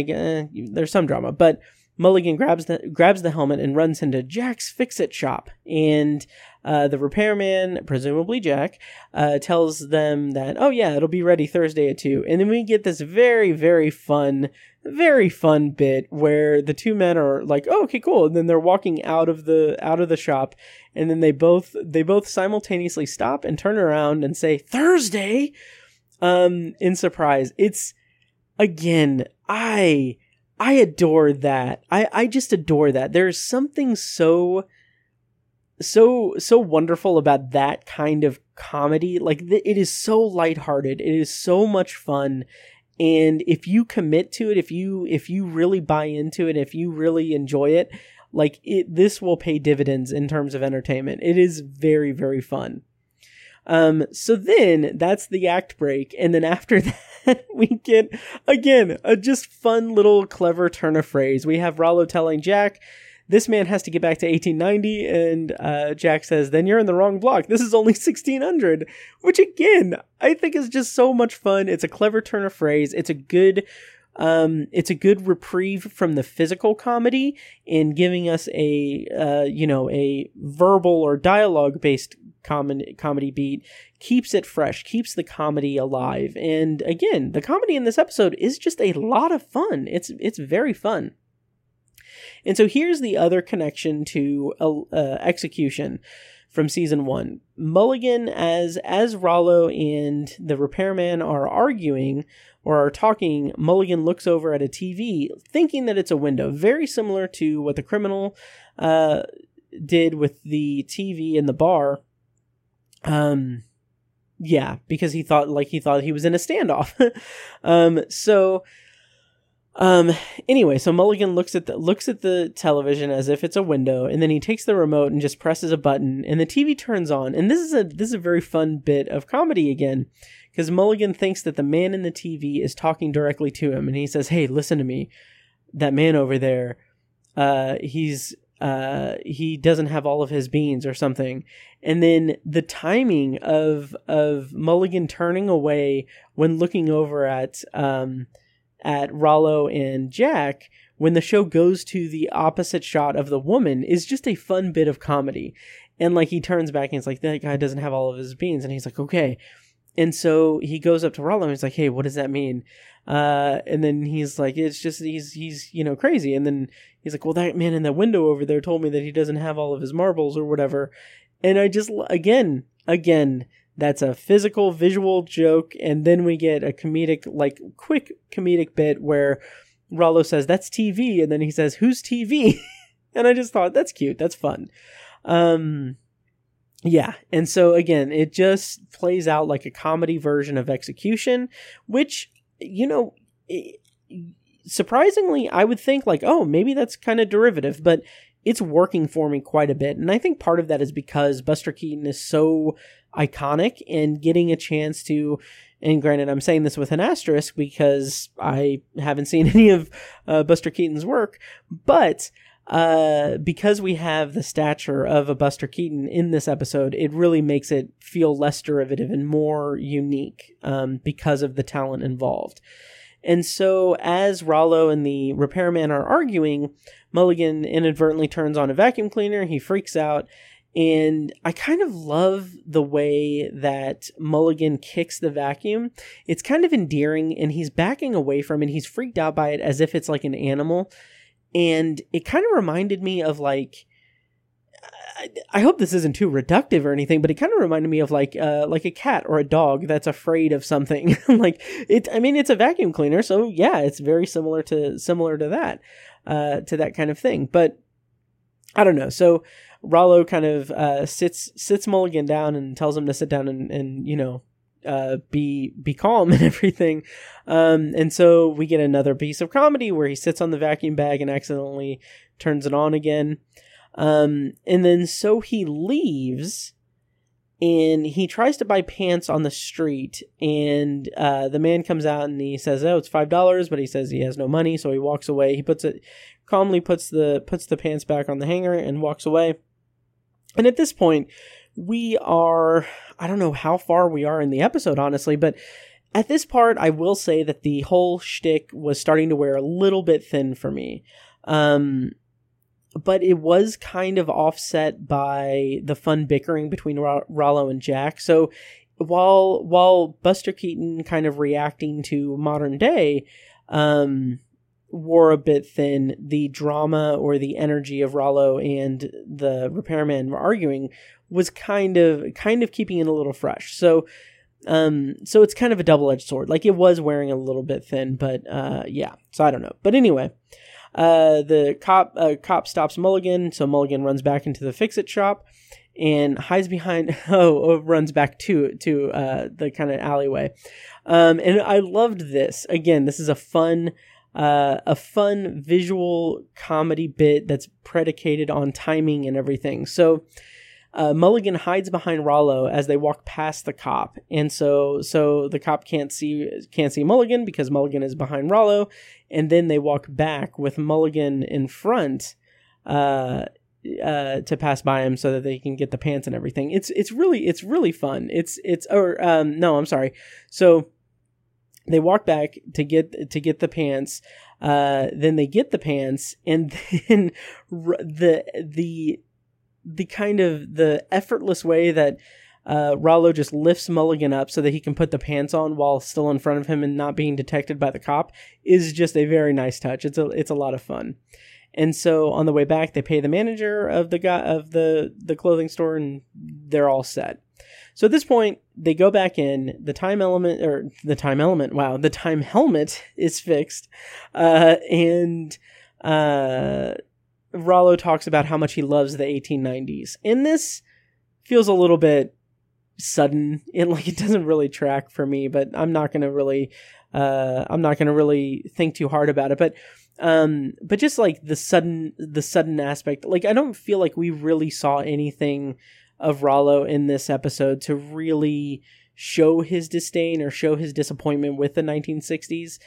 There's some drama. But Mulligan grabs the helmet and runs into Jack's Fix-It shop. And the repairman, presumably Jack, tells them that, oh, yeah, it'll be ready Thursday at 2:00. And then we get this very, very fun bit where the two men are like, "Oh, okay, cool," and then they're walking out of the shop, and then they both simultaneously stop and turn around and say Thursday in surprise. It's again, I adore that. I just adore that. There's something so wonderful about that kind of comedy. Like it is so lighthearted. It is so much fun. And if you commit to it, if you really buy into it, if you really enjoy it, like this will pay dividends in terms of entertainment. It is very, very fun. So then that's the act break. And then after that, we get, again, a just fun little clever turn of phrase. We have Rollo telling Jack, "This man has to get back to 1890. And Jack says, "Then you're in the wrong block. This is only 1600. Which again, I think is just so much fun. It's a clever turn of phrase. It's a good reprieve from the physical comedy and giving us a verbal or dialogue based comedy beat. Keeps it fresh, keeps the comedy alive. And again, the comedy in this episode is just a lot of fun. It's very fun. And so here's the other connection to Execution from season 1. Mulligan, as Rollo and the repairman are arguing or are talking, Mulligan looks over at a TV thinking that it's a window, very similar to what the criminal did with the TV in the bar. Yeah, because he thought he was in a standoff. Anyway, so Mulligan looks at the television as if it's a window, and then he takes the remote and just presses a button, and the TV turns on. And this is a very fun bit of comedy again, because Mulligan thinks that the man in the TV is talking directly to him, and he says, "Hey, listen to me. That man over there, he doesn't have all of his beans," or something. And then the timing of Mulligan turning away when looking over at Rollo and Jack, when the show goes to the opposite shot of the woman, is just a fun bit of comedy. And like, he turns back and he's like, "That guy doesn't have all of his beans." And he's like, "Okay." And so he goes up to Rollo and he's like, "Hey, what does that mean?" And then he's like, "It's just, he's, you know, crazy." And then he's like, "Well, that man in that window over there told me that he doesn't have all of his marbles," or whatever. And I just, again, that's a physical, visual joke. And then we get a comedic, like, quick comedic bit where Rollo says, "That's TV." And then he says, "Who's TV?" And I just thought, that's cute. That's fun. Yeah, and so again, it just plays out like a comedy version of Execution, which, you know, surprisingly, I would think like, oh, maybe that's kind of derivative, but it's working for me quite a bit. And I think part of that is because Buster Keaton is so iconic, and getting a chance to, and granted, I'm saying this with an asterisk because I haven't seen any of Buster Keaton's work, but... because we have the stature of a Buster Keaton in this episode, it really makes it feel less derivative and more unique, because of the talent involved. And so as Rollo and the repairman are arguing, Mulligan inadvertently turns on a vacuum cleaner. He freaks out. And I kind of love the way that Mulligan kicks the vacuum. It's kind of endearing, and he's backing away from it. He's freaked out by it as if it's like an animal. And it kind of reminded me of, like, I hope this isn't too reductive or anything, but it kind of reminded me of like a cat or a dog that's afraid of something. Like, it, I mean, it's a vacuum cleaner, so yeah, it's very similar to that, to that kind of thing. But I don't know. So Rollo kind of sits Mulligan down and tells him to sit down and you know, be calm and everything. And so we get another piece of comedy where he sits on the vacuum bag and accidentally turns it on again. And then so he leaves, and he tries to buy pants on the street, and the man comes out and he says, "Oh, it's $5," but he says he has no money, so he walks away. He calmly puts the pants back on the hanger and walks away. And at this point, we are, I don't know how far we are in the episode, honestly, but at this part, I will say that the whole shtick was starting to wear a little bit thin for me. But it was kind of offset by the fun bickering between Rollo and Jack. So while Buster Keaton kind of reacting to modern day, wore a bit thin, the drama or the energy of Rollo and the repairman arguing was kind of keeping it a little fresh. So it's kind of a double-edged sword. Like, it was wearing a little bit thin, but yeah. So I don't know. But anyway, the cop stops Mulligan, so Mulligan runs back into the fix-it shop and hides behind runs back to the kind of alleyway. And I loved this. Again, this is a fun visual comedy bit that's predicated on timing and everything. So Mulligan hides behind Rollo as they walk past the cop, and so the cop can't see Mulligan because Mulligan is behind Rollo, and then they walk back with Mulligan in front to pass by him so that they can get the pants and everything. It's really fun. No, I'm sorry. So they walk back to get the pants. Then they get the pants, and then the kind of the effortless way that Rollo just lifts Mulligan up so that he can put the pants on while still in front of him and not being detected by the cop is just a very nice touch. It's a lot of fun. And so on the way back, they pay the manager of the clothing store, and they're all set. So at this point, they go back in. The time helmet is fixed, and Rollo talks about how much he loves the 1890s. And this feels a little bit sudden. It doesn't really track for me, but I'm not going to really think too hard about it. But just like the sudden aspect, like I don't feel like we really saw anything of Rollo in this episode to really show his disdain or show his disappointment with the 1960s.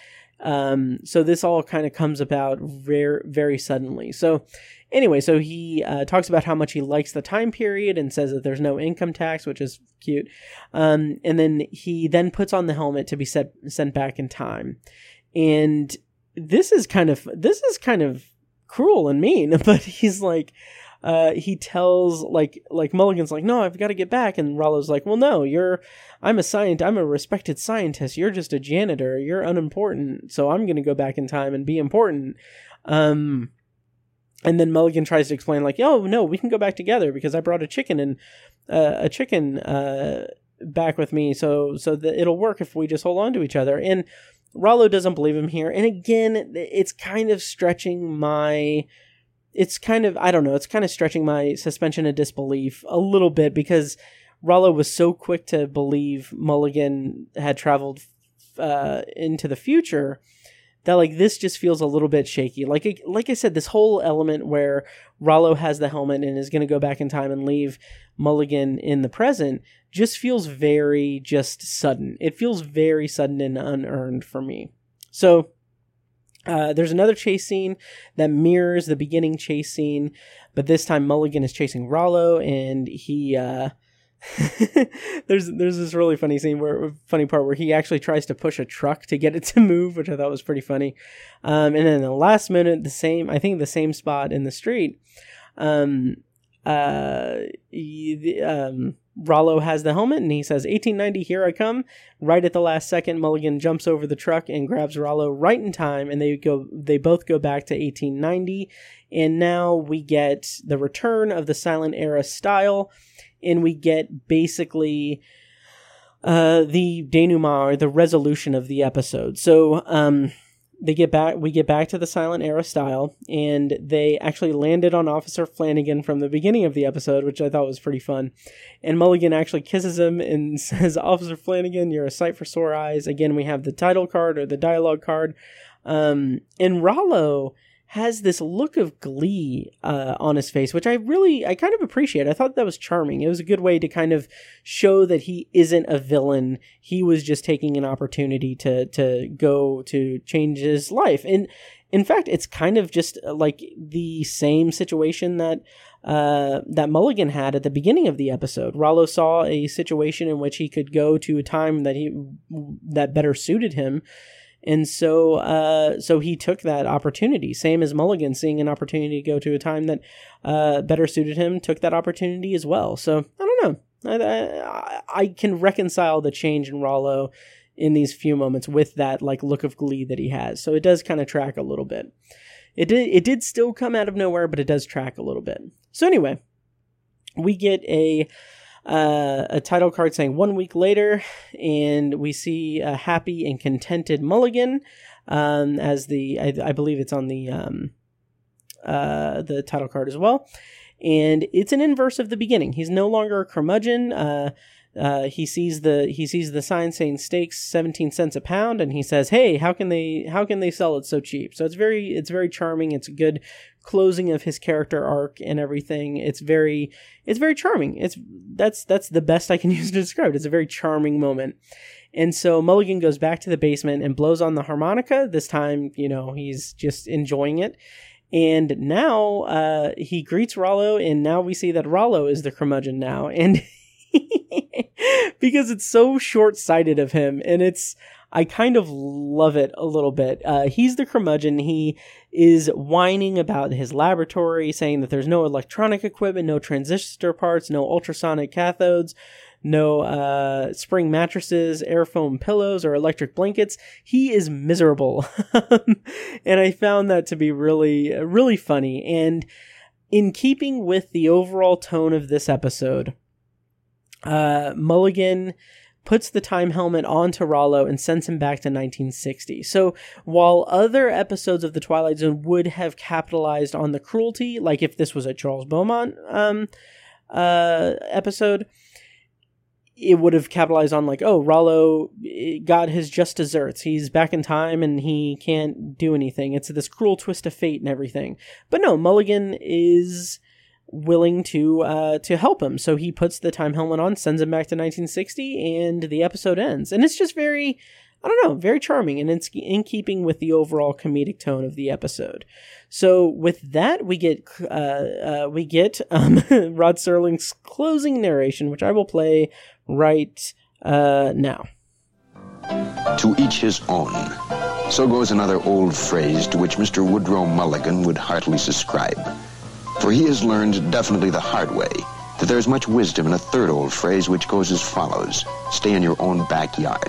So this all kind of comes about very, very suddenly. So anyway, so he talks about how much he likes the time period and says that there's no income tax, which is cute. And then he puts on the helmet to be sent back in time. And this is kind of cruel and mean, but he's like, he tells like Mulligan's like, no, I've got to get back. And Rollo's like, well, no, I'm a respected scientist. You're just a janitor. You're unimportant. So I'm going to go back in time and be important. And then Mulligan tries to explain like, oh no, we can go back together because I brought a chicken back with me. So that it'll work if we just hold on to each other. And Rollo doesn't believe him here. And again, it's kind of stretching my suspension of disbelief a little bit because Rollo was so quick to believe Mulligan had traveled into the future that like this just feels a little bit shaky. Like I said, this whole element where Rollo has the helmet and is going to go back in time and leave Mulligan in the present just feels very just sudden. It feels very sudden and unearned for me. So there's another chase scene that mirrors the beginning chase scene, but this time Mulligan is chasing Rollo, and he there's this really funny scene where he actually tries to push a truck to get it to move, which I thought was pretty funny. And then the last minute, the same spot in the street, Rollo has the helmet and he says 1890 here I come. Right at the last second, Mulligan jumps over the truck and grabs Rollo right in time, and they both go back to 1890, and now we get the return of the silent era style, and we get basically the denouement or the resolution of the episode. So we get back to the silent era style, and they actually landed on Officer Flanagan from the beginning of the episode, which I thought was pretty fun. And Mulligan actually kisses him and says, Officer Flanagan, you're a sight for sore eyes. Again, we have the title card or the dialogue card. And Rollo has this look of glee on his face, which I kind of appreciate. I thought that was charming. It was a good way to kind of show that he isn't a villain. He was just taking an opportunity to go to change his life. And in fact, it's kind of just like the same situation that Mulligan had at the beginning of the episode. Rollo saw a situation in which he could go to a time that better suited him. And so he took that opportunity, same as Mulligan, seeing an opportunity to go to a time that better suited him, took that opportunity as well. So I don't know. I can reconcile the change in Rollo in these few moments with that like look of glee that he has. So it does kind of track a little bit. It did still come out of nowhere, but it does track a little bit. So anyway, we get a title card saying 1 week later, and we see a happy and contented Mulligan as I believe it's on the title card as well. And it's an inverse of the beginning. He's no longer a curmudgeon. He sees the sign saying steaks 17 cents a pound, and he says, "Hey, how can they sell it so cheap?" So it's very charming. It's a good closing of his character arc and everything. It's very charming. That's the best I can use to describe it. It's a very charming moment. And so Mulligan goes back to the basement and blows on the harmonica. This time, he's just enjoying it. And now he greets Rollo, and now we see that Rollo is the curmudgeon now. And because it's so short-sighted of him, and I kind of love it a little bit. He's the curmudgeon. He is whining about his laboratory, saying that there's no electronic equipment, no transistor parts, no ultrasonic cathodes, no spring mattresses, air foam pillows, or electric blankets. He is miserable. And I found that to be really, really funny. And in keeping with the overall tone of this episode, Mulligan puts the time helmet onto Rollo and sends him back to 1960. So while other episodes of The Twilight Zone would have capitalized on the cruelty, like if this was a Charles Beaumont episode, it would have capitalized on like, oh, Rollo got his just desserts. He's back in time and he can't do anything. It's this cruel twist of fate and everything. But no, Mulligan is willing to help him. So he puts the time helmet on, sends him back to 1960, and the episode ends. And it's just very, I don't know, very charming, and it's in keeping with the overall comedic tone of the episode. So with that, we get Rod Serling's closing narration, which I will play right now. To each his own. So goes another old phrase to which Mr. Woodrow Mulligan would heartily subscribe. For he has learned definitely the hard way that there is much wisdom in a third old phrase which goes as follows: stay in your own backyard.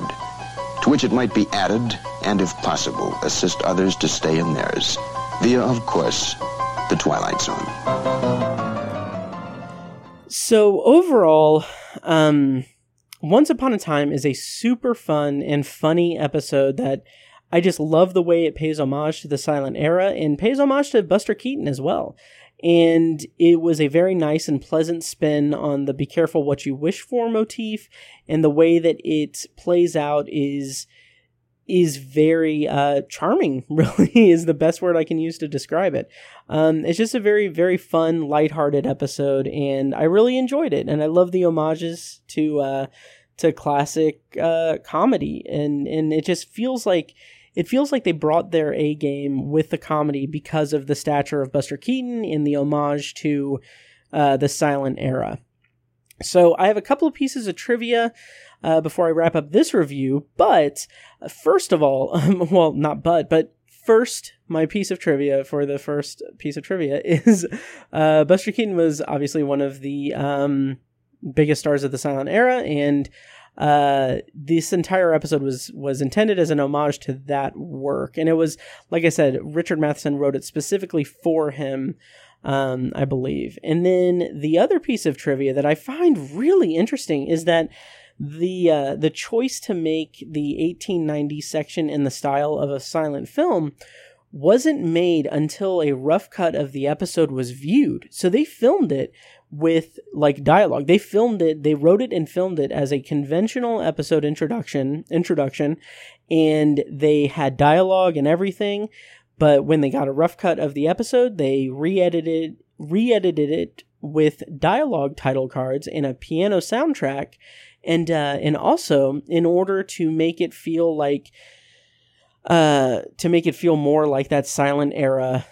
To which it might be added, and if possible, assist others to stay in theirs, via, of course, The Twilight Zone. So overall, Once Upon a Time is a super fun and funny episode that I just love the way it pays homage to the silent era and pays homage to Buster Keaton as well. And it was a very nice and pleasant spin on the be careful what you wish for motif, and the way that it plays out is very charming, really, is the best word I can use to describe it. It's just a very, very fun, lighthearted episode, and I really enjoyed it, and I love the homages to classic comedy, and it just feels like... It feels like they brought their A game with the comedy because of the stature of Buster Keaton and the homage to the silent era. So I have a couple of pieces of trivia before I wrap up this review, but first of all, first, my piece of trivia for the first piece of trivia is Buster Keaton was obviously one of the biggest stars of the silent era, and this entire episode was intended as an homage to that work. And it was, like I said, Richard Matheson wrote it specifically for him, I believe. And then the other piece of trivia that I find really interesting is that the choice to make the 1890 section in the style of a silent film wasn't made until a rough cut of the episode was viewed. So they filmed it with like dialogue. They filmed it, they wrote it and filmed it as a conventional episode introduction, and they had dialogue and everything. But when they got a rough cut of the episode, they re-edited it with dialogue title cards and a piano soundtrack, and also in order to make it feel like more like that silent era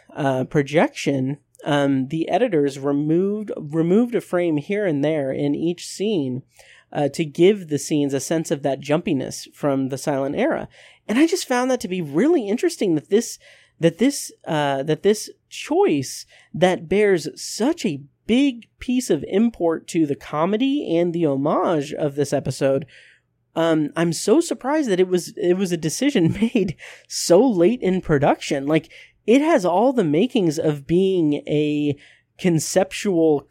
projection, the editors removed a frame here and there in each scene to give the scenes a sense of that jumpiness from the silent era. And I just found that to be really interesting, that this choice that bears such a big piece of import to the comedy and the homage of this episode. I'm so surprised that it was a decision made so late in production. Like, it has all the makings of being a conceptual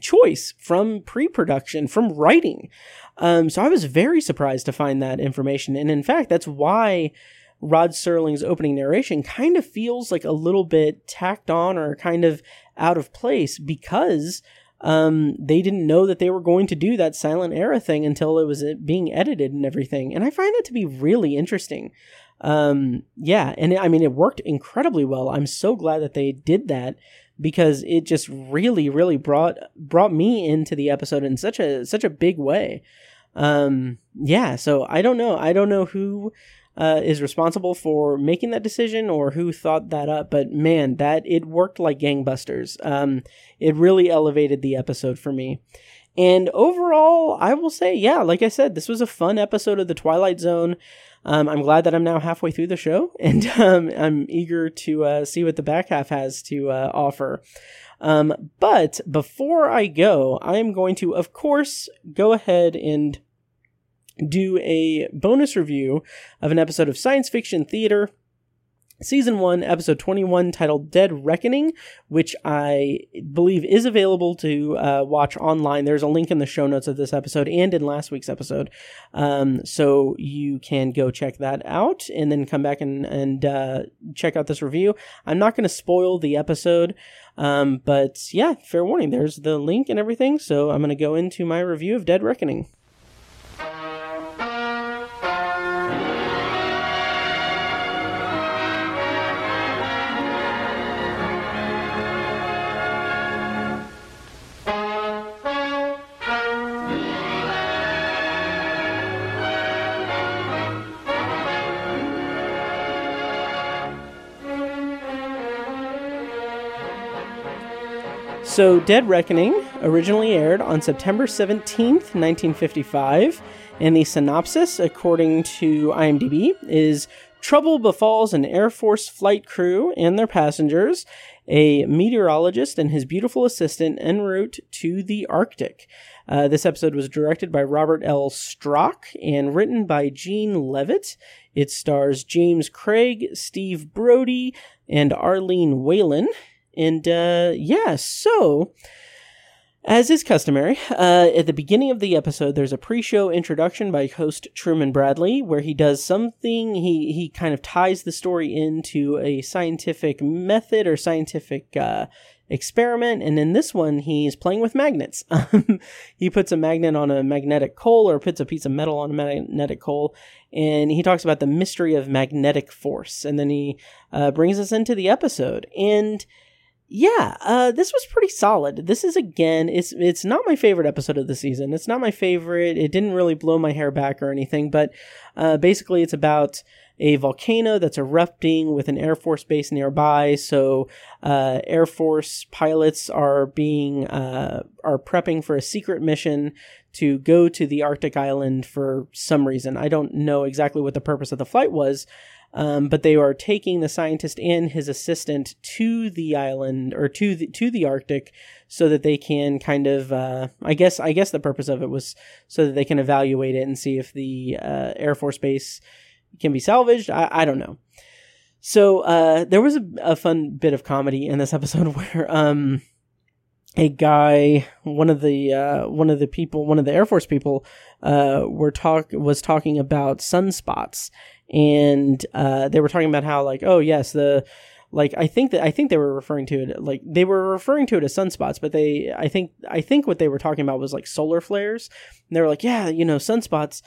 choice from pre-production, from writing. So I was very surprised to find that information, and in fact, that's why Rod Serling's opening narration kind of feels like a little bit tacked on or kind of out of place, because they didn't know that they were going to do that silent era thing until it was being edited and everything. And I find that to be really interesting. Yeah. And I mean, it worked incredibly well. I'm so glad that they did that, because it just really, really brought me into the episode in such a big way. Yeah. So I don't know who is responsible for making that decision or who thought that up, but man, that it worked like gangbusters. It really elevated the episode for me. And overall, I will say, yeah, like I said, this was a fun episode of The Twilight Zone. I'm glad that I'm now halfway through the show, and I'm eager to see what the back half has to offer. But before I go, I'm going to, of course, go ahead and do a bonus review of an episode of Science Fiction Theatre Season 1, Episode 21, titled Dead Reckoning, which I believe is available to watch online. There's a link in the show notes of this episode and in last week's episode. So you can go check that out and then come back and check out this review. I'm not going to spoil the episode, but yeah, fair warning. There's the link and everything, so I'm going to go into my review of Dead Reckoning. So, Dead Reckoning originally aired on September 17th, 1955, and the synopsis, according to IMDb, is trouble befalls an Air Force flight crew and their passengers, a meteorologist and his beautiful assistant en route to the Arctic. This episode was directed by Robert L. Strock and written by Gene Levitt. It stars James Craig, Steve Brody, and Arlene Whalen. And, so, as is customary, at the beginning of the episode, there's a pre-show introduction by host Truman Bradley, where he does something, he kind of ties the story into a scientific method or scientific experiment, and in this one, he's playing with magnets. He puts a magnet on a magnetic coal, or puts a piece of metal on a magnetic coal, and he talks about the mystery of magnetic force, and then he brings us into the episode, and... yeah, this was pretty solid. This is, again, it's not my favorite episode of the season. It's not my favorite. It didn't really blow my hair back or anything, but basically it's about a volcano that's erupting with an Air Force base nearby. So Air Force pilots are prepping for a secret mission to go to the Arctic island for some reason. I don't know exactly what the purpose of the flight was. But they are taking the scientist and his assistant to the island or to the Arctic so that they can kind of, I guess the purpose of it was so that they can evaluate it and see if the Air Force Base can be salvaged. I don't know. So there was a fun bit of comedy in this episode where a guy, one of the Air Force people was talking about sunspots. And they were talking about how, like, oh yes, I think they were referring to it, like they were referring to it as sunspots, but I think what they were talking about was like solar flares. And they were like, yeah, you know, sunspots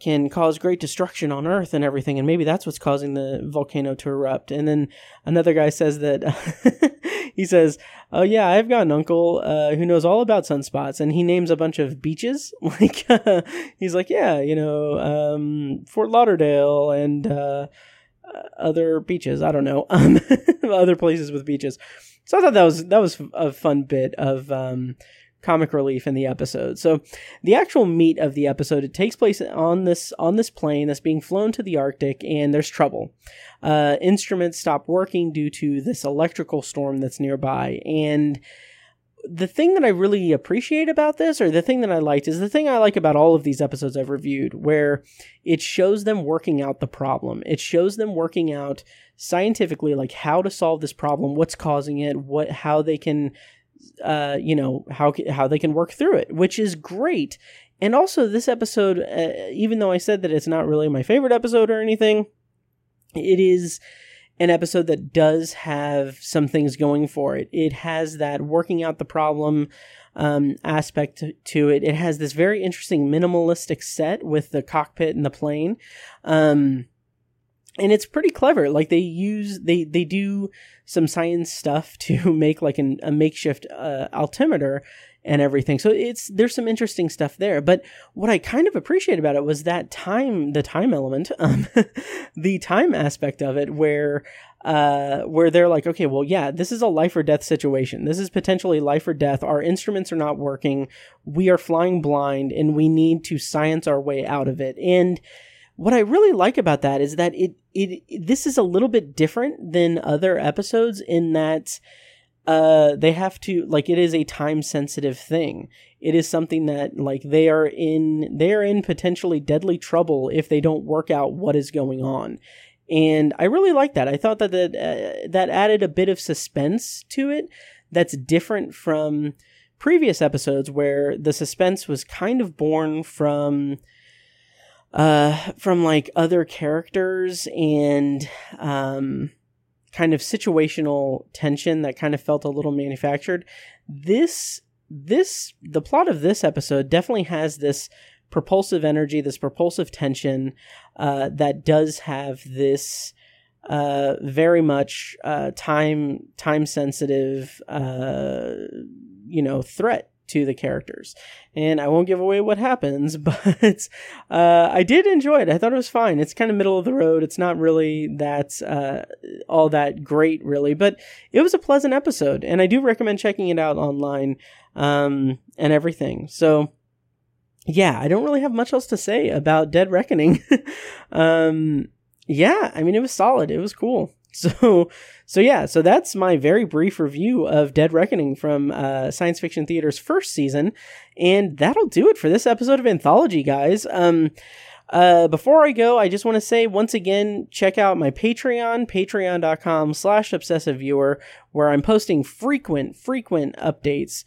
can cause great destruction on Earth and everything, and maybe that's what's causing the volcano to erupt. And then another guy says that he says, oh yeah, I've got an uncle who knows all about sunspots, and he names a bunch of beaches. Like he's like, yeah, you know, Fort Lauderdale and other beaches. I don't know, other places with beaches. So I thought that was a fun bit of comic relief in the episode. So the actual meat of the episode, it takes place on this plane that's being flown to the Arctic, and there's trouble. Instruments stop working due to this electrical storm that's nearby, and the thing that I really appreciate about this, or the thing that I liked, is the thing I like about all of these episodes I've reviewed, where it shows them working out the problem. It shows them working out scientifically, like how to solve this problem, what's causing it, how they can, how they can work through it, which is great. And also this episode, even though I said that it's not really my favorite episode or anything, it is an episode that does have some things going for it. It has that working out the problem aspect to it. It has this very interesting minimalistic set with the cockpit and the plane. And it's pretty clever. Like they do some science stuff to make like a makeshift altimeter and everything. So there's some interesting stuff there. But what I kind of appreciate about it was that the time element, the time aspect of it, where they're like, okay, well, yeah, this is a life or death situation. This is potentially life or death. Our instruments are not working. We are flying blind, and we need to science our way out of it. And what I really like about that is that this is a little bit different than other episodes in that they have to, like, it is a time sensitive thing. It is something that, like, they are in potentially deadly trouble if they don't work out what is going on. And I really liked that. I thought that that added a bit of suspense to it that's different from previous episodes where the suspense was kind of born from like other characters and kind of situational tension that kind of felt a little manufactured. This the plot of this episode definitely has this propulsive energy, this propulsive tension that does have this very much time sensitive threat to the characters. And I won't give away what happens, but I did enjoy it. I thought it was fine. It's kind of middle of the road. It's not really that all that great, really, but it was a pleasant episode, and I do recommend checking it out online and everything. So yeah, I don't really have much else to say about Dead Reckoning. Yeah, I mean, it was solid. It was cool. So that's my very brief review of Dead Reckoning from Science Fiction Theater's first season, and that'll do it for this episode of Anthology, guys. Before I go, I just want to say once again, check out my Patreon, patreon.com/obsessiveviewer, where I'm posting frequent updates,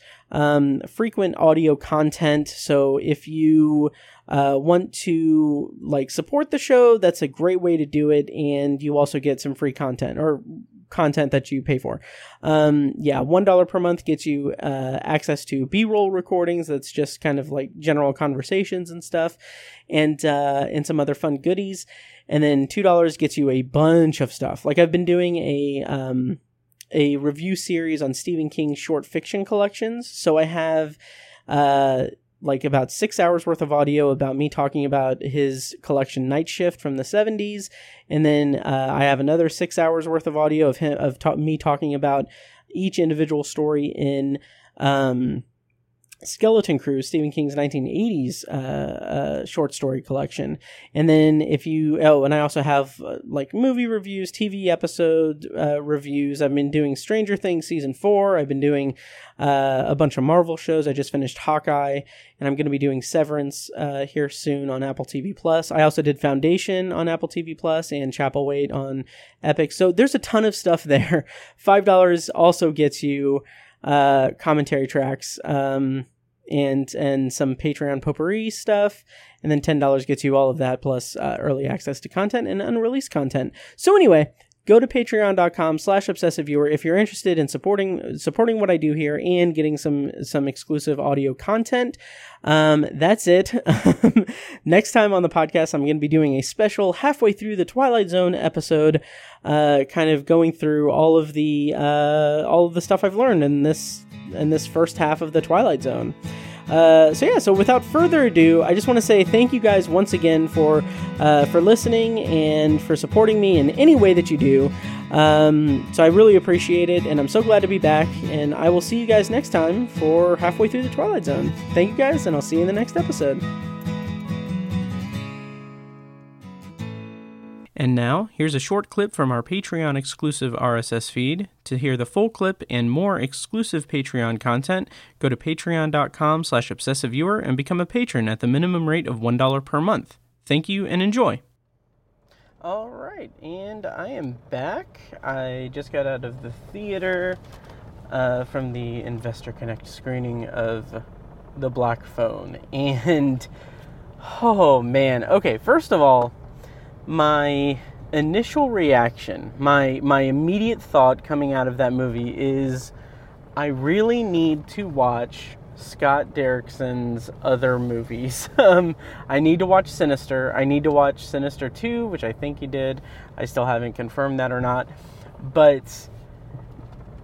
frequent audio content. So if you want to like support the show, that's a great way to do it, and you also get some free content or content that you pay for. $1 per month gets you access to B-roll recordings. That's just kind of like general conversations and stuff, and some other fun goodies. And then $2 gets you a bunch of stuff. Like I've been doing a review series on Stephen King's short fiction collections, so I have like about 6 hours worth of audio about me talking about his collection Night Shift from the 70s. And then I have another 6 hours worth of audio of him, me talking about each individual story in Skeleton Crew, Stephen King's 1980s short story collection. And then and I also have like movie reviews, TV episode reviews. I've been doing Stranger Things season 4. I've been doing a bunch of Marvel shows. I just finished Hawkeye, and I'm going to be doing Severance here soon on Apple TV+. I also did Foundation on Apple TV+, and Chapel Wait on Epic. So there's a ton of stuff there. $5 also gets you commentary tracks, and some Patreon potpourri stuff. And then $10 gets you all of that, plus early access to content and unreleased content. So anyway, go to patreon.com/obsessiveviewer if you're interested in supporting what I do here and getting some exclusive audio content. That's it. Next time on the podcast, I'm going to be doing a special halfway through the Twilight Zone episode, kind of going through all of the stuff I've learned in this first half of the Twilight Zone. So without further ado, I just want to say thank you guys once again for listening and for supporting me in any way that you do. So I really appreciate it, and I'm so glad to be back, and I will see you guys next time for Halfway Through the Twilight Zone. Thank you guys, and I'll see you in the next episode. And now, here's a short clip from our Patreon-exclusive RSS feed. To hear the full clip and more exclusive Patreon content, go to patreon.com/obsessiveviewer and become a patron at the minimum rate of $1 per month. Thank you and enjoy! All right, and I am back. I just got out of the theater from the Investor Connect screening of The Black Phone. And, oh man, okay, first of all, my initial reaction, my immediate thought coming out of that movie is I really need to watch Scott Derrickson's other movies. I need to watch Sinister. I need to watch Sinister 2, which I think he did. I still haven't confirmed that or not. But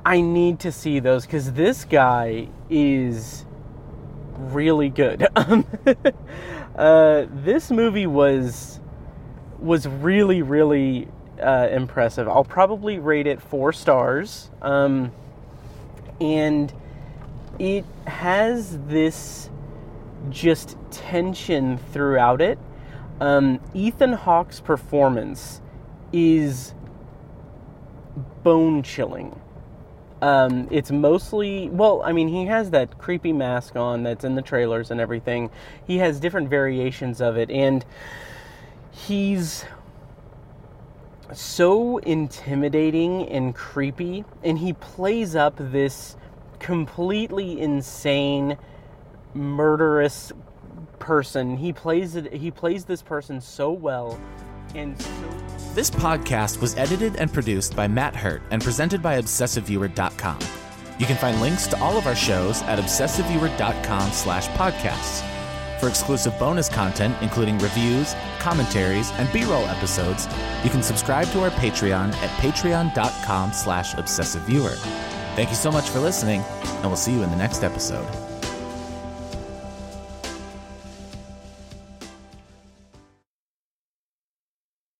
I need to see those because this guy is really good. This movie was really, really impressive. I'll probably rate it 4 stars. And it has this just tension throughout it. Ethan Hawke's performance is bone-chilling. It's mostly... Well, I mean, he has that creepy mask on that's in the trailers and everything. He has different variations of it, and... He's so intimidating and creepy, and he plays up this completely insane, murderous person. He plays this person so well. And so this podcast was edited and produced by Matt Hurt and presented by ObsessiveViewer.com. You can find links to all of our shows at ObsessiveViewer.com/podcasts. For exclusive bonus content, including reviews, commentaries, and B-roll episodes, you can subscribe to our Patreon at patreon.com/ObsessiveViewer. Thank you so much for listening, and we'll see you in the next episode.